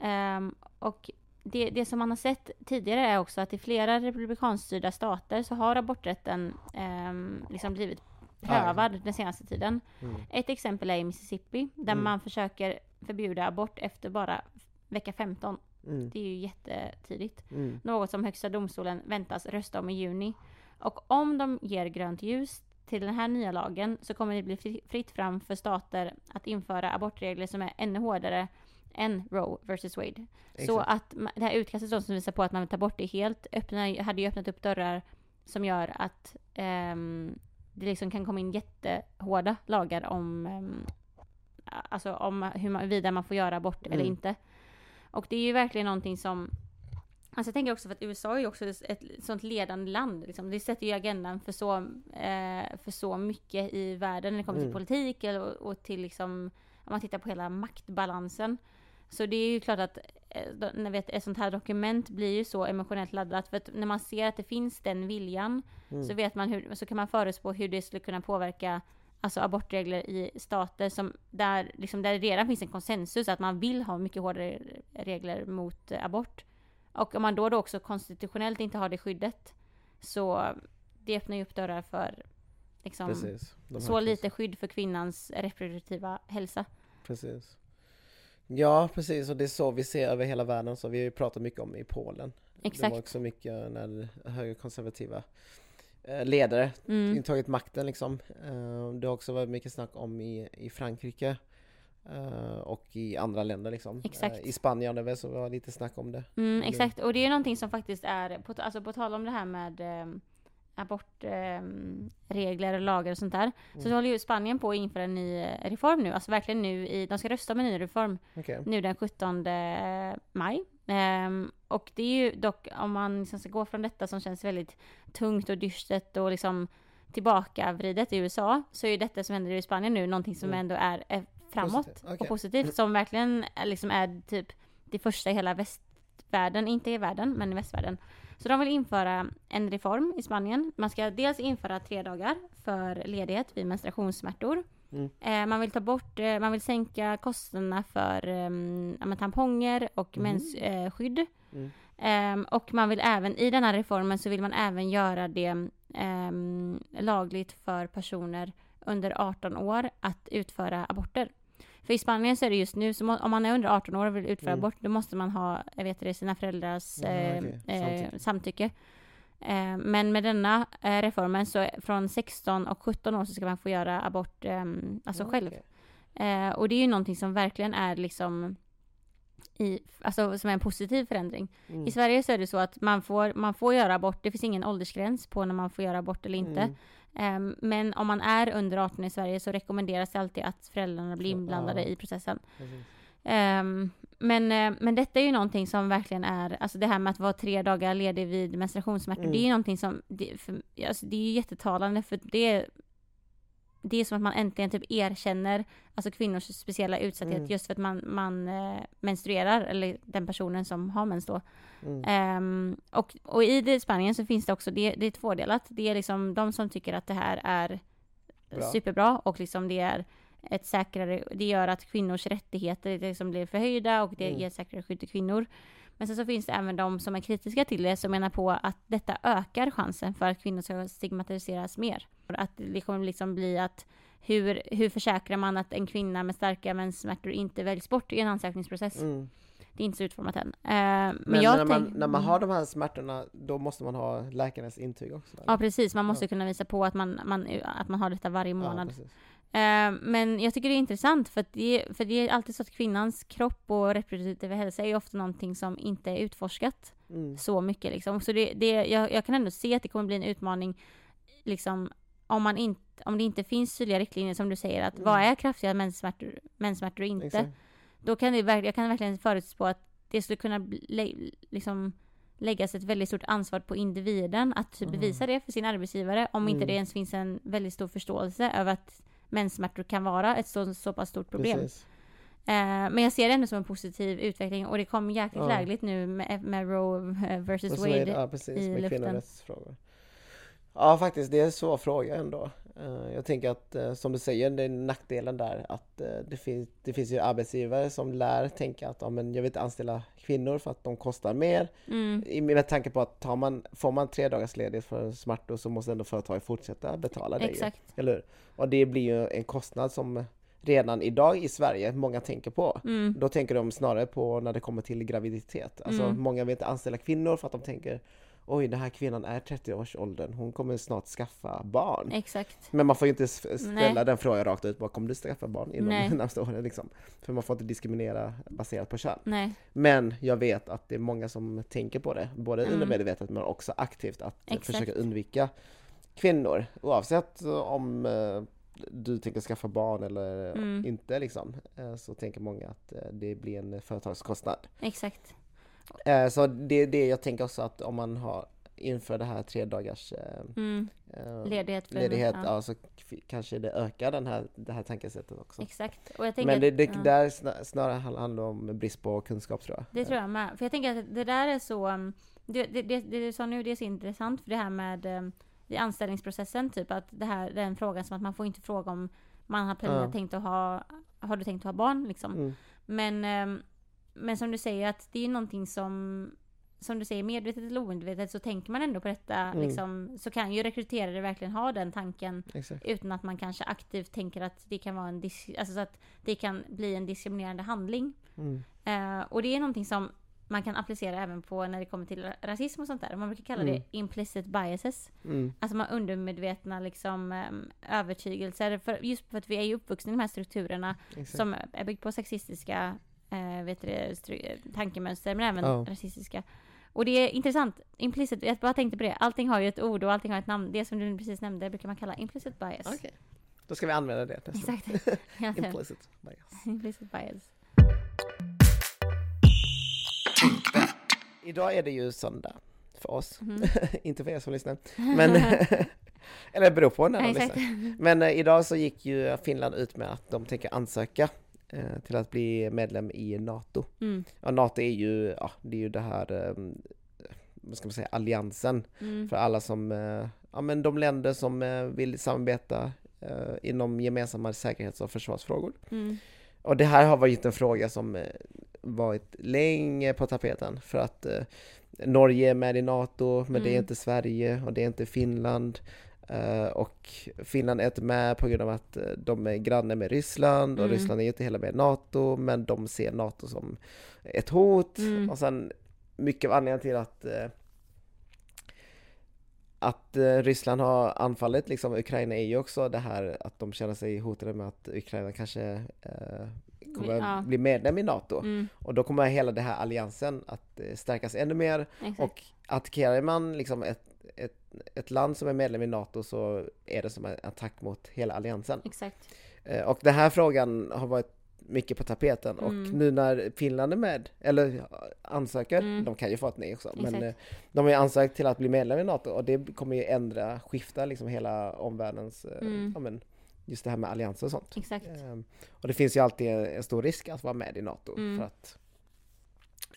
Um, och det, det som man har sett tidigare är också att i flera republikanstyrda stater så har aborträtten um, liksom blivit prövad Aj. den senaste tiden. Mm. Ett exempel är i Mississippi där mm. man försöker förbjuda abort efter bara vecka femton. Mm. Det är ju jättetidigt. Mm. Något som högsta domstolen väntas rösta om i juni. Och om de ger grönt ljus till den här nya lagen så kommer det bli fritt fram för stater att införa abortregler som är ännu hårdare än Roe versus Wade. Exakt. Så att det här utkastet som visar på att man vill ta bort det helt öppna, hade ju öppnat upp dörrar som gör att um, det liksom kan komma in jättehårda lagar om, um, alltså om hur man, vidare man får göra abort mm. eller inte. Och det är ju verkligen någonting som... Alltså jag tänker också för att U S A är ju också ett sånt ledande land. Liksom. Det sätter ju agendan för så, eh, för så mycket i världen när det kommer mm. till politik och, och till liksom, om man tittar på hela maktbalansen. Så det är ju klart att eh, när vet, ett sånt här dokument blir ju så emotionellt laddat. För att när man ser att det finns den viljan mm. så, vet man hur, så kan man förutspå hur det skulle kunna påverka alltså abortregler i stater som där, liksom, där det redan finns en konsensus att man vill ha mycket hårdare regler mot abort. Och om man då, då också konstitutionellt inte har det skyddet så det öppnar ju upp dörrar för liksom, precis, så precis. lite skydd för kvinnans reproduktiva hälsa. Precis. Ja, precis. Och det är så vi ser över hela världen. Så vi har ju pratat mycket om i Polen. Exakt. Det var också mycket när högerkonservativa ledare mm. intagit makten. Liksom. Det har också varit mycket snack om i, i Frankrike och i andra länder. Liksom. Exakt. I Spanien så var det lite snack om det. Mm, exakt. Och det är någonting som faktiskt är, på, alltså på tal om det här med abortregler eh, och lagar och sånt där. Så mm. håller ju Spanien på att införa en ny reform nu. Alltså verkligen nu, i, de ska rösta om en ny reform okay. nu den sjuttonde maj. Um, och det är ju dock, om man liksom ska gå från detta som känns väldigt tungt och dystert och liksom tillbaka vridet i U S A, så är ju detta som händer i Spanien nu någonting som mm. ändå är, är framåt positivt. Okay. och positivt, som verkligen liksom är typ det första i hela västvärlden, inte i världen men i västvärlden. Så de vill införa en reform i Spanien. Man ska dels införa tre dagar för ledighet vid menstruationssmärtor. Mm. Eh, man vill ta bort, eh, man vill sänka kostnaderna för eh, tamponger och mm. mensskydd. Eh, mm. eh, och man vill även, i den här reformen så vill man även göra det eh, lagligt för personer under arton år att utföra aborter. För i Spanien så är det just nu, så må, om man är under arton år och vill utföra mm. abort, då måste man ha, jag vet det, sina föräldrars eh, mm, okay. samtycke. Eh, samtycke. Men med denna reformen så från sexton och sjutton år så ska man få göra abort alltså okay. själv. Och det är ju någonting som verkligen är liksom i, alltså som är en positiv förändring. Mm. I Sverige så är det så att man får, man får göra abort. Det finns ingen åldersgräns på när man får göra abort eller inte. Mm. Men om man är under arton i Sverige så rekommenderas det alltid att föräldrarna blir inblandade mm. i processen. Precis. Um, men, men detta är ju någonting som verkligen är, alltså det här med att vara tre dagar ledig vid menstruationssmärtor, mm. det är ju någonting som det, för, alltså det är ju jättetalande, för det, det är som att man äntligen typ erkänner alltså kvinnors speciella utsatthet mm. just för att man, man uh, menstruerar, eller den personen som har mens då. Mm. Um, och, och i det, Spanien så finns det också, det, det är tvådelat, det är liksom de som tycker att det här är bra. Superbra och liksom det är ett säkrare, det gör att kvinnors rättigheter liksom blir förhöjda och det mm. ger säkrare skydd till kvinnor. Men sen så finns det även de som är kritiska till det, som menar på att detta ökar chansen för att kvinnor ska stigmatiseras mer. Att det kommer liksom bli att hur, hur försäkrar man att en kvinna med starka menssmärtor inte väljs bort i en ansökningsprocess? Mm. Det är inte så utformat än. Uh, men men jag när, tänk- man, när man har de här smärtorna, då måste man ha läkarens intyg också? Eller? Ja, precis. Man måste ja. kunna visa på att man, man, att man har detta varje månad. Ja, men jag tycker det är intressant för, att det, för det är alltid så att kvinnans kropp och reproduktiva hälsa är ofta någonting som inte är utforskat mm. så mycket. Liksom. Så det, det, jag, jag kan ändå se att det kommer bli en utmaning liksom, om, man in, om det inte finns tydliga riktlinjer som du säger, att mm. vad är kraftiga menssmärtor, menssmärtor och inte. Exakt. Då kan det, jag kan verkligen förutspå att det skulle kunna bli, liksom, läggas ett väldigt stort ansvar på individen att typ mm. bevisa det för sin arbetsgivare, om mm. inte det ens finns en väldigt stor förståelse över att menssmärtor kan vara ett så, så pass stort problem. Eh, men jag ser det ändå som en positiv utveckling, och det kom jäkligt ja. lägligt nu med, med Roe versus Wade det, ja, precis, i med luften. Ja, faktiskt, det är en svår fråga ändå. Eh, jag tänker att, eh, som du säger, det är nackdelen där att eh, det, finns, det finns ju arbetsgivare som lär tänka att ah, men jag vill inte anställa kvinnor för att de kostar mer. Mm. I, med tanke på att tar man, får man tre dagars ledigt för smärtor så måste ändå företaget fortsätta betala det. Exakt. Ju, eller hur? Och det blir ju en kostnad som redan idag i Sverige många tänker på. Mm. Då tänker de snarare på när det kommer till graviditet. Alltså, mm. många vill inte anställa kvinnor för att de tänker oj, den här kvinnan är trettio års åldern. Hon kommer snart skaffa barn. Exakt. Men man får ju inte ställa Nej. den frågan rakt ut. Bara, kommer du skaffa barn inom Nej. den närmaste åren? Liksom. För man får inte diskriminera baserat på kön. Nej. Men jag vet att det är många som tänker på det. Både mm. undermedvetet men också aktivt. Att Exakt. försöka undvika kvinnor. Oavsett om du tänker skaffa barn eller mm. inte. Liksom, så tänker många att det blir en företagskostnad. Exakt. Så det är det jag tänker också, att om man har inför det här tre dagars mm. eh, ledighet, ledighet ja. Ja, så k- kanske det ökar den här, det här tankesättet också. Exakt. Och jag tänker, men det, det ja. där snar, snarare handlar om brist på kunskap, tror jag. Det tror jag med. För jag tänker att det där är så, det, det, det, det du sa nu, det är så intressant, för det här med i anställningsprocessen, typ att det här är en fråga som att man får inte fråga om man har planerat ja. tänkt att ha, har du tänkt att ha barn liksom. Mm. Men Men som du säger, att det är någonting som som du säger, medvetet eller oundvetet så tänker man ändå på detta, mm. liksom, så kan ju rekryterare verkligen ha den tanken. Exakt. Utan att man kanske aktivt tänker att det kan vara en dis- alltså så att det kan bli en diskriminerande handling. Mm. Uh, och det är någonting som man kan applicera även på när det kommer till rasism och sånt där. Man brukar kalla mm. det implicit biases. Mm. Alltså man undermedvetna liksom, um, övertygelser. För, just för att vi är ju uppvuxna i de här strukturerna. Exakt. Som är byggt på sexistiska uh, vet du, stru- tankemönster men även oh. rasistiska. Och det är intressant. Implicit, jag bara tänkte på det. Allting har ju ett ord och allting har ett namn. Det som du precis nämnde brukar man kalla implicit bias. Okej, okay. Då ska vi använda det. Exakt. Implicit bias. Implicit bias. Idag är det ju söndag för oss. Mm. Inte för er som lyssnar. Men eller beror på när de lyssnar. Men eh, idag så gick ju Finland ut med att de tänker ansöka eh, till att bli medlem i NATO. Mm. Ja, NATO är ju, ja, det är ju det här, eh, vad ska man säga, alliansen mm. för alla som, eh, ja men de länder som eh, vill samarbeta eh, inom gemensamma säkerhets- och försvarsfrågor. Mm. Och det här har varit en fråga som eh, varit länge på tapeten för att eh, Norge är med i NATO men mm. det är inte Sverige och det är inte Finland eh, och Finland är inte med på grund av att de är grannar med Ryssland och mm. Ryssland är inte hela med i NATO men de ser NATO som ett hot mm. och sen mycket av anledningen till att eh, att Ryssland har anfallit liksom Ukraina är ju också det här att de känner sig hotade med att Ukraina kanske eh, kommer ja. bli medlem i NATO mm. och då kommer hela den här alliansen att stärkas ännu mer. Exakt. Och attackerar man liksom ett, ett, ett land som är medlem i NATO så är det som en attack mot hela alliansen. Exakt. Och den här frågan har varit mycket på tapeten mm. och nu när Finland är med eller ansöker, mm. de kan ju få ett nej också. Exakt. Men de har ju ansökt till att bli medlem i NATO och det kommer ju ändra, skifta liksom hela omvärldens mm. ja, men, just det här med allianser och sånt. Exakt. Ehm, och det finns ju alltid en stor risk att vara med i NATO. Mm. För att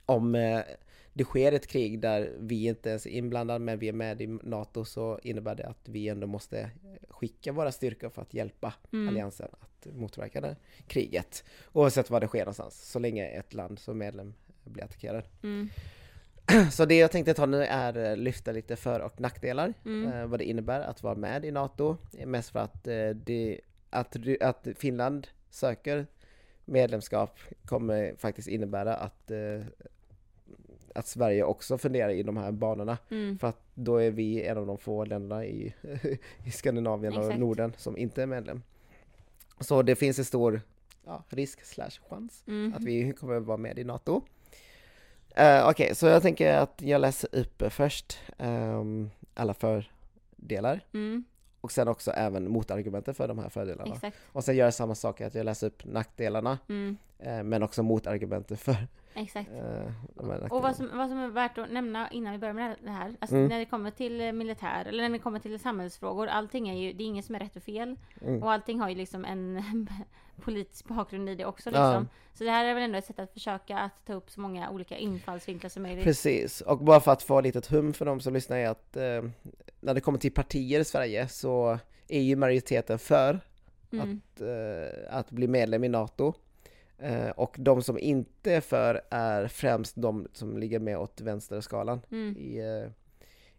om eh, det sker ett krig där vi inte ens är inblandade men vi är med i NATO så innebär det att vi ändå måste skicka våra styrkor för att hjälpa mm. alliansen att motverka det kriget. Oavsett vad det sker någonstans. Så länge ett land som medlem blir attackerad. Mm. Så det jag tänkte ta nu är lyfta lite för- och nackdelar. Mm. Eh, vad det innebär att vara med i NATO. Mest för att, eh, det, att, att Finland söker medlemskap kommer faktiskt innebära att, eh, att Sverige också funderar i de här banorna. Mm. För att då är vi en av de få länderna i, i Skandinavien och exakt. Norden som inte är medlem. Så det finns en stor ja, risk slash chans mm. att vi kommer vara med i NATO. Uh, Okej, okay, så jag tänker att jag läser upp först um, alla fördelar mm. och sen också även motargumenten för de här fördelarna. Exakt. Och sen gör jag samma sak, att jag läser upp nackdelarna mm. uh, men också motargumenten för exakt. Uh, de här och vad som, vad som är värt att nämna innan vi börjar med det här, alltså mm. när det kommer till militär eller när det kommer till samhällsfrågor, allting är ju, det är inget som är rätt och fel mm. och allting har ju liksom en politisk bakgrund i det också liksom. Mm. Så det här är väl ändå ett sätt att försöka att ta upp så många olika infallsvinklar som möjligt. Precis, och bara för att få lite hum för de som lyssnar är att eh, när det kommer till partier i Sverige så är ju majoriteten för mm. att, eh, att bli medlem i NATO. Eh, och de som inte är för är främst de som ligger med åt vänsterskalan. Mm. I,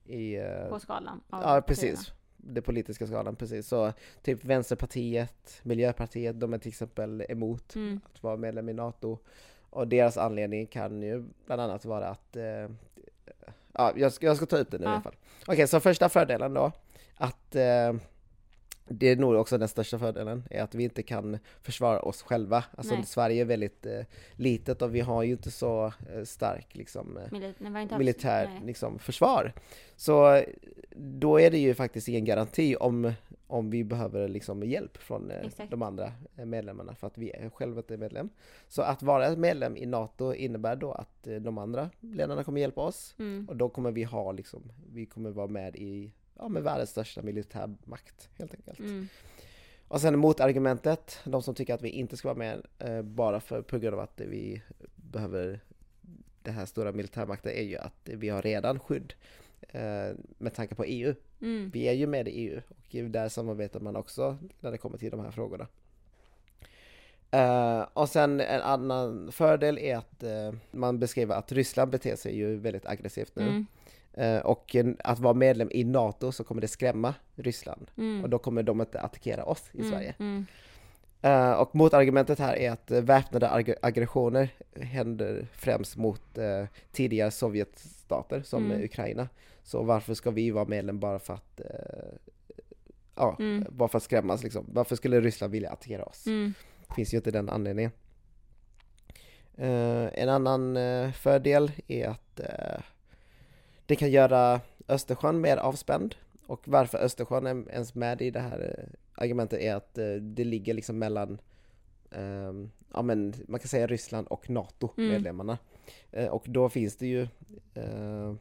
i, på skalan. Ja, precis. Den politiska skalan, precis. Så typ Vänsterpartiet, Miljöpartiet, de är till exempel emot mm. att vara medlem i NATO. Och deras anledning kan ju bland annat vara att... Eh, ja, jag ska, jag ska ta ut det nu ja. i alla fall. Okej, okay, så första fördelen då. Att... Eh, det är nog också den största fördelen är att vi inte kan försvara oss själva. Alltså nej. Sverige är väldigt eh, litet och vi har ju inte så eh, stark liksom, eh, Mil- militär liksom, försvar. Så då är det ju faktiskt ingen garanti om, om vi behöver liksom, hjälp från eh, de andra medlemmarna för att vi är själva inte är medlem. Så att vara medlem i NATO innebär då att eh, de andra länderna kommer hjälpa oss mm. och då kommer vi ha liksom, vi kommer vara med i ja, med världens största militärmakt helt enkelt. Mm. Och sen motargumentet, de som tycker att vi inte ska vara med eh, bara för, på grund av att vi behöver den här stora militärmakten är ju att vi har redan skydd eh, med tanke på E U. Mm. Vi är ju med i E U och där samarbetar man också när det kommer till de här frågorna. Uh, och sen en annan fördel är att uh, man beskriver att Ryssland beter sig ju väldigt aggressivt nu. Mm. Uh, och att vara medlem i NATO så kommer det skrämma Ryssland. Mm. Och då kommer de inte attackera oss i mm. Sverige. Mm. Uh, och motargumentet här är att väpnade ag- aggressioner händer främst mot uh, tidigare Sovjetstater som mm. Ukraina. Så varför ska vi vara medlem bara för att uh, ja, mm. bara för att skrämmas liksom? Varför skulle Ryssland vilja attackera oss? Mm. Finns ju inte den anledningen. Uh, en annan uh, fördel är att uh, det kan göra Östersjön mer avspänd. Och varför Östersjön är ens med i det här uh, argumentet är att uh, det ligger liksom mellan uh, ja, men man kan säga Ryssland och NATO-medlemmarna. Mm. Uh, och då finns det ju uh,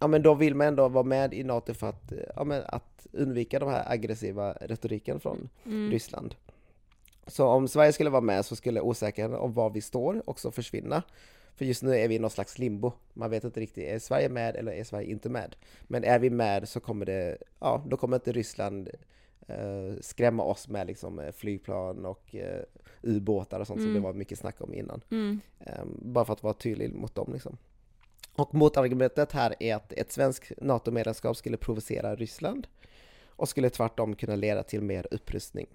ja, men då vill man ändå vara med i NATO för att, uh, ja, men att undvika de här aggressiva retoriken från mm. Ryssland. Så om Sverige skulle vara med så skulle osäkerheten om var vi står också försvinna. För just nu är vi i någon slags limbo. Man vet inte riktigt, är Sverige med eller är Sverige inte med? Men är vi med så kommer det, ja, då kommer inte Ryssland eh, skrämma oss med liksom, flygplan och eh, ubåtar och sånt mm. som det var mycket snack om innan. Mm. Eh, bara för att vara tydlig mot dem liksom. Och motargumentet här är att ett svenskt NATO-medlemskap skulle provocera Ryssland och skulle tvärtom kunna leda till mer upprustning.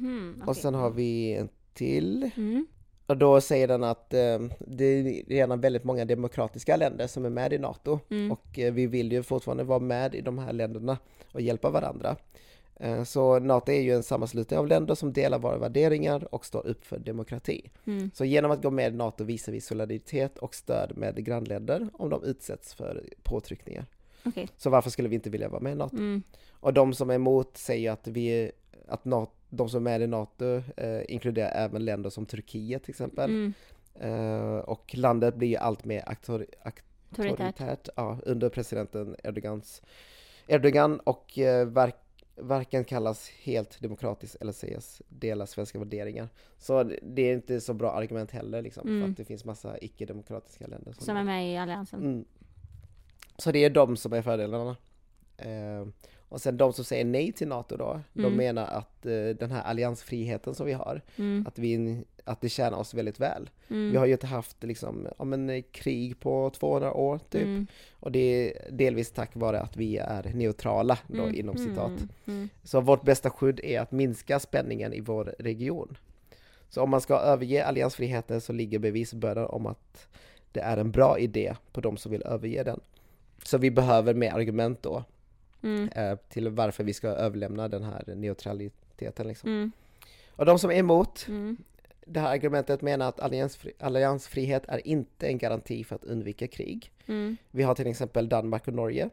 Mm, okay. Och sen har vi en till. Mm. Och då säger den att eh, det är redan väldigt många demokratiska länder som är med i NATO. Mm. Och eh, vi vill ju fortfarande vara med i de här länderna och hjälpa varandra. Eh, så NATO är ju en sammanslutning av länder som delar våra värderingar och står upp för demokrati. Mm. Så genom att gå med i NATO visar vi solidaritet och stöd med grannländer om de utsätts för påtryckningar. Okay. Så varför skulle vi inte vilja vara med i NATO? Mm. Och de som är emot säger att vi... att NATO, de som är med i NATO eh, inkluderar även länder som Turkiet till exempel. Mm. Eh, och landet blir ju allt mer aktor, auktoritärt ja, under presidenten Erdogans, Erdogan och eh, verk, varken kallas helt demokratiskt eller sägs dela svenska värderingar. Så det är inte så bra argument heller liksom, mm. för att det finns massa icke-demokratiska länder som, som är med i alliansen. Mm. Så det är de som är fördelarna. Eh, Och sen de som säger nej till NATO då, mm. de menar att eh, den här alliansfriheten som vi har, mm. att, vi, att det tjänar oss väldigt väl. Mm. Vi har ju inte haft liksom, ja, men, krig på tvåhundra år typ. Mm. Och det är delvis tack vare att vi är neutrala då, mm. inom citat. Mm. Mm. Så vårt bästa skydd är att minska spänningen i vår region. Så om man ska överge alliansfriheten så ligger bevisbördan om att det är en bra idé på de som vill överge den. Så vi behöver mer argument då. Mm. till varför vi ska överlämna den här neutraliteten liksom. Mm. Och de som är emot mm. det här argumentet menar att alliansfri- alliansfrihet är inte en garanti för att undvika krig. Mm. Vi har till exempel Danmark och Norge.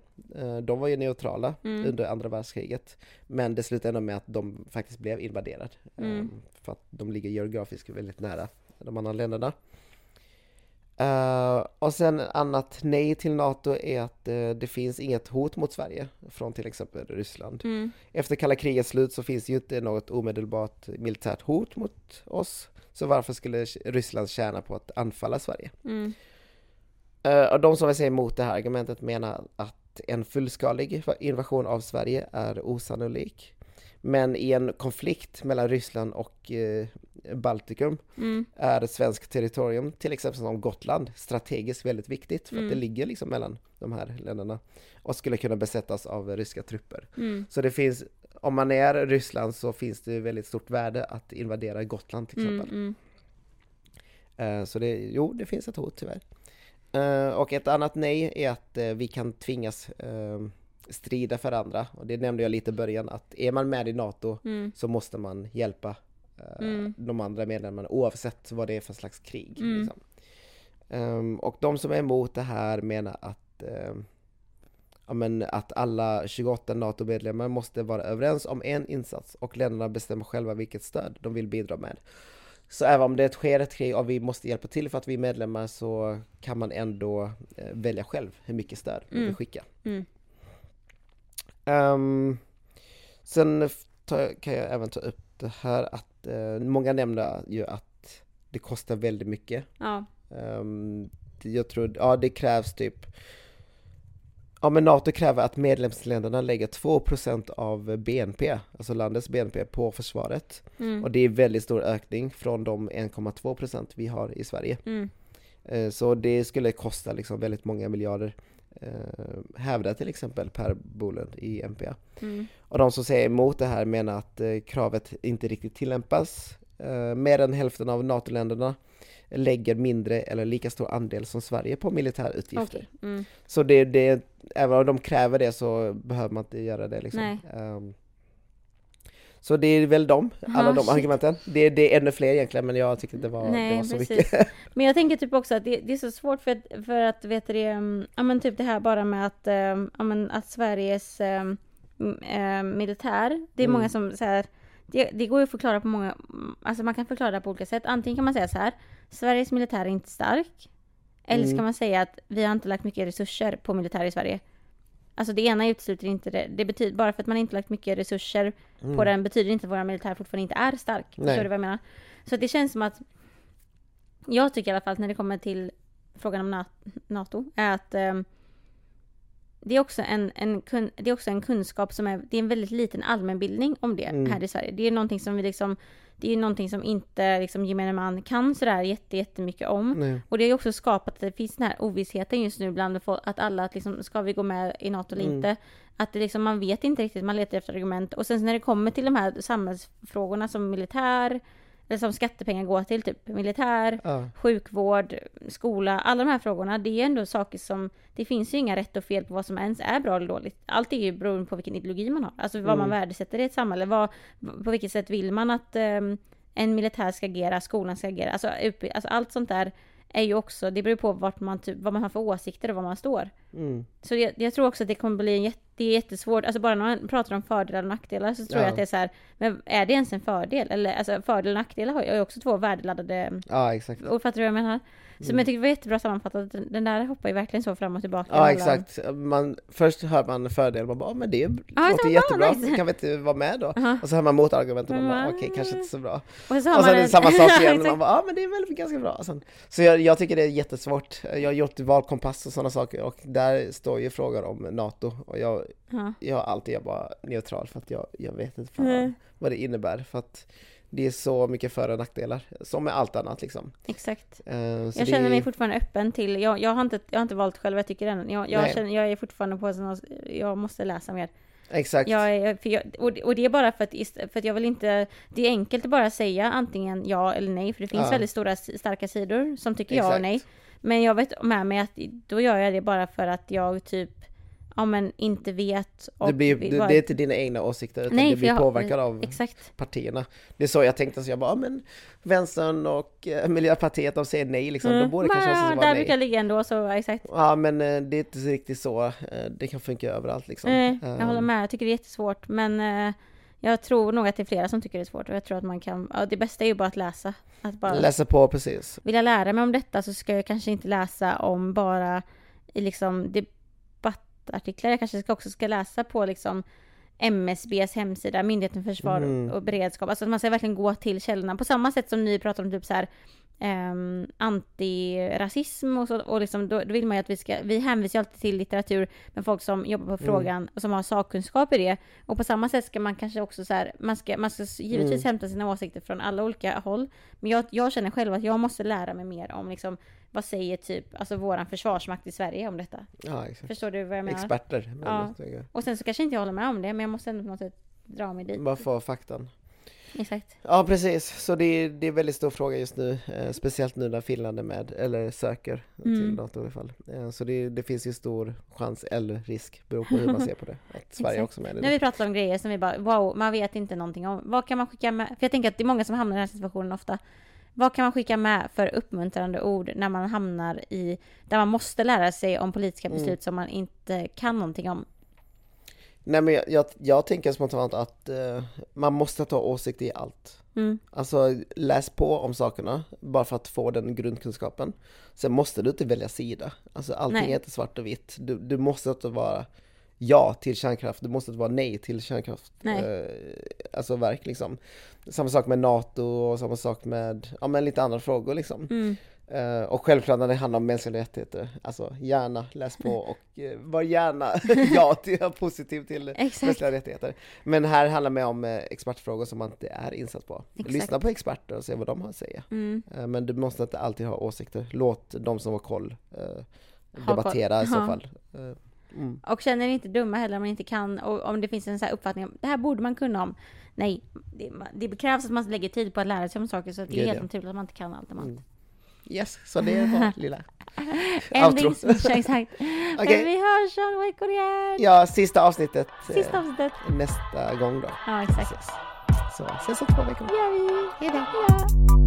De var ju neutrala mm. under andra världskriget, men det slutade ändå med att de faktiskt blev invaderade mm. för att de ligger geografiskt väldigt nära de andra länderna. Uh, och sen annat nej till NATO är att uh, det finns inget hot mot Sverige från till exempel Ryssland. Mm. Efter kalla krigets slut så finns ju inte något omedelbart militärt hot mot oss. Så varför skulle Ryssland tjäna på att anfalla Sverige? Mm. Uh, och de som vill säga emot det här argumentet menar att en fullskalig invasion av Sverige är osannolik. Men i en konflikt mellan Ryssland och eh, Baltikum mm. är svenskt territorium, till exempel som Gotland, strategiskt väldigt viktigt för mm. att det ligger liksom mellan de här länderna och skulle kunna besättas av ryska trupper. Mm. Så det finns, om man är Ryssland så finns det väldigt stort värde att invadera Gotland till exempel. Mm, mm. Eh, så det, jo, det finns ett hot tyvärr. Eh, och ett annat nej är att eh, vi kan tvingas... Eh, strida för andra, och det nämnde jag lite i början att är man med i NATO mm. så måste man hjälpa eh, mm. de andra medlemmarna oavsett vad det är för slags krig mm. liksom. um, och de som är emot det här menar att eh, ja, men att alla tjugoåtta NATO-medlemmar måste vara överens om en insats och länderna bestämmer själva vilket stöd de vill bidra med. Så även om det sker ett krig och vi måste hjälpa till för att vi är medlemmar så kan man ändå eh, välja själv hur mycket stöd mm. man vill skicka. Mm. Um, sen ta, kan jag även ta upp det här att uh, många nämner ju att det kostar väldigt mycket. Ja. Um, jag tror, ja, det krävs typ Ja, men NATO kräver att medlemsländerna lägger två procent av B N P, alltså landets B N P, på försvaret. Mm. Och det är en väldigt stor ökning från de en komma två procent vi har i Sverige. Mm. Så det skulle kosta liksom väldigt många miljarder, eh, hävdar till exempel Per Bolund i M P A. Mm. Och de som säger emot det här menar att eh, kravet inte riktigt tillämpas. Eh, mer än hälften av NATO-länderna lägger mindre eller lika stor andel som Sverige på militärutgifter. Okay. Mm. Så det, det, även om de kräver det så behöver man inte göra det. Liksom. Um, så det är väl de, alla ah, de shit. argumenten. Det, det är ännu fler egentligen, men jag tyckte det var, Nej, det var så precis. mycket. Men jag tänker typ också att det, det är så svårt för, för att vet det, um, ja, men typ det här bara med att, um, ja, men att Sveriges um, uh, militär, det är mm. många som så här, det, det går ju att förklara på många, alltså man kan förklara det på olika sätt. Antingen kan man säga så här: Sveriges militär är inte stark. Eller mm. ska man säga att vi har inte lagt mycket resurser på militär i Sverige. Alltså det ena utesluter inte det. Det betyder, bara för att man inte lagt mycket resurser mm. på den betyder inte att våra militär fortfarande inte är stark. Nej. Förstår du vad jag menar? Så det känns som att, jag tycker i alla fall när det kommer till frågan om NATO, är att um, det är också en, en, kun, det är också en kunskap som är, det är en väldigt liten allmänbildning om det mm. här i Sverige. Det är någonting som vi liksom, det är ju någonting som inte liksom gemene man kan sådär jätte, jättemycket om. Nej. Och det har ju också skapat att det finns den här ovissheten just nu bland att alla, att liksom, ska vi gå med i NATO eller mm. inte? Att det liksom, man vet inte riktigt, man letar efter argument. Och sen när det kommer till de här samhällsfrågorna som militär, eller som skattepengar går till, typ militär, ja. sjukvård, skola, alla de här frågorna, det är ändå saker som, det finns ju inga rätt och fel på vad som ens är bra eller dåligt. Allt är ju beroende på vilken ideologi man har, alltså vad mm. man värdesätter i ett samhälle, vad, på vilket sätt vill man att um, en militär ska agera, skolan ska agera, alltså, utbild, alltså allt sånt där är ju också, det beror på vart man, typ, vad man har för åsikter och var man står. Mm. Så jag, jag tror också att det kommer bli en jätte, det är jättesvårt, alltså bara när man pratar om fördelar och nackdelar så tror ja. jag att det är så här, men är det ens en fördel? Eller alltså fördel och nackdelar har ju också två värdeladdade, ja, exakt. Och fattar du vad jag menar? Så mm. men jag tycker det var jättebra sammanfattat, den där hoppar ju verkligen så fram och tillbaka. Ja, exakt. Man, först hör man fördel och man bara, men det är ja, låter jättebra, nice. Kan vi inte vara med då? Uh-huh. Och så hör man motargument och man bara, okej, okay, kanske inte så bra. Och så och sen man en... samma sak igen, man bara, ja men det är väl ganska bra. Sen, så jag, jag tycker det är jättesvårt. Jag har gjort valkompass och sådana saker och där står ju frågor om NATO och jag Ja. jag har alltid jobbat neutral för att jag, jag vet inte mm. vad det innebär, för att det är så mycket för- och nackdelar som med allt annat liksom. Exakt. Uh, jag det... känner mig fortfarande öppen till, jag, jag, har, inte, jag har inte valt själv, jag tycker än. Jag, jag, känner, jag är fortfarande på att jag måste läsa mer. Exakt. Jag, för jag, och det är bara för att, för att jag vill inte, det är enkelt att bara säga antingen ja eller nej, för det finns ja. väldigt stora starka sidor som tycker Exakt. ja och nej. Men jag vet med mig att då gör jag det bara för att jag typ ja, men inte vet. Och det, blir, det, bara... det är inte dina egna åsikter utan Nej, det blir jag... påverkad av Exakt. partierna. Det är så jag tänkte, så jag bara, men vänstern och eh, Miljöpartiet, de säger nej liksom, mm. då borde det kanske ja, vara där nej. Brukar ligga ändå, så exakt. Ja, men eh, det är inte riktigt så. Eh, det kan funka överallt liksom. Mm, jag håller med, jag tycker det är jättesvårt, men eh, jag tror nog att det är flera som tycker det är svårt och jag tror att man kan, ja, det bästa är ju bara att läsa. Att bara läsa på, precis. Vill jag lära mig om detta så ska jag kanske inte läsa om bara i liksom, det artiklar. Jag kanske ska också ska läsa på liksom M S B:s hemsida, Myndigheten för försvar mm. och beredskap. Alltså att man ska verkligen gå till källorna. På samma sätt som ni pratar om typ så här um, antirasism och så, och liksom då, då vill man ju att vi ska, vi hänvisar ju alltid till litteratur med folk som jobbar på frågan mm. och som har sakkunskap i det. Och på samma sätt ska man kanske också så här, man ska, man ska givetvis mm. hämta sina åsikter från alla olika håll. Men jag, jag känner själv att jag måste lära mig mer om liksom, vad säger typ alltså våran försvarsmakt i Sverige om detta? Ja, exakt. Förstår du vad jag menar? Experter. Men ja. Och sen så kanske inte jag håller med om det, men jag måste ändå på något sätt dra mig dit. Bara få faktan. Exakt. Ja, precis. Så det är, det är en väldigt stor fråga just nu. Eh, speciellt nu när Finland är med, eller söker mm. till NATO i alla fall. Eh, så det, det finns ju stor chans eller risk, beroende på hur man ser på det. Att Sverige också är med i det. När vi pratar om grejer som vi bara, wow, man vet inte någonting om. Vad kan man skicka med? För jag tänker att det är många som hamnar i den här situationen ofta. Vad kan man skicka med för uppmuntrande ord när man hamnar i, där man måste lära sig om politiska beslut mm. som man inte kan någonting om? Nej, men jag, jag, jag tänker spontant att uh, man måste ta åsikt i allt. Mm. Alltså läs på om sakerna bara för att få den grundkunskapen. Sen måste du inte välja sida. Alltså allting nej. Är inte svart och vitt. Du, du måste inte vara ja till kärnkraft. Du måste inte vara nej till kärnkraft. Nej. Uh, alltså verk liksom. Samma sak med NATO och samma sak med ja, men lite andra frågor liksom. Mm. Uh, och självklart när det handlar om mänskliga rättigheter, alltså gärna läs på och uh, var gärna ja till, positiv till mänskliga rättigheter. Men här handlar det om uh, expertfrågor som man inte är insatt på. Exakt. Lyssna på experter och se vad de har att säga. Mm. Uh, men du måste inte alltid ha åsikter. Låt de som har koll uh, ha debattera koll. I så fall. Uh, mm. Och känner ni inte dumma heller om man inte kan, och om det finns en så här uppfattning om det här borde man kunna om. Nej, det, det krävs att man lägger tid på att lära sig om saker, så att det är helt naturligt att man inte kan allt om allt. Mm. Yes, så det var lilla outro. Exakt. Okay. Vi hörs om veckor igen. Ja, sista avsnittet. Sista avsnittet. Nästa gång då. Ja, exakt. Ses. Så ses om två veckor. Ja, vi. Hej då. Ja.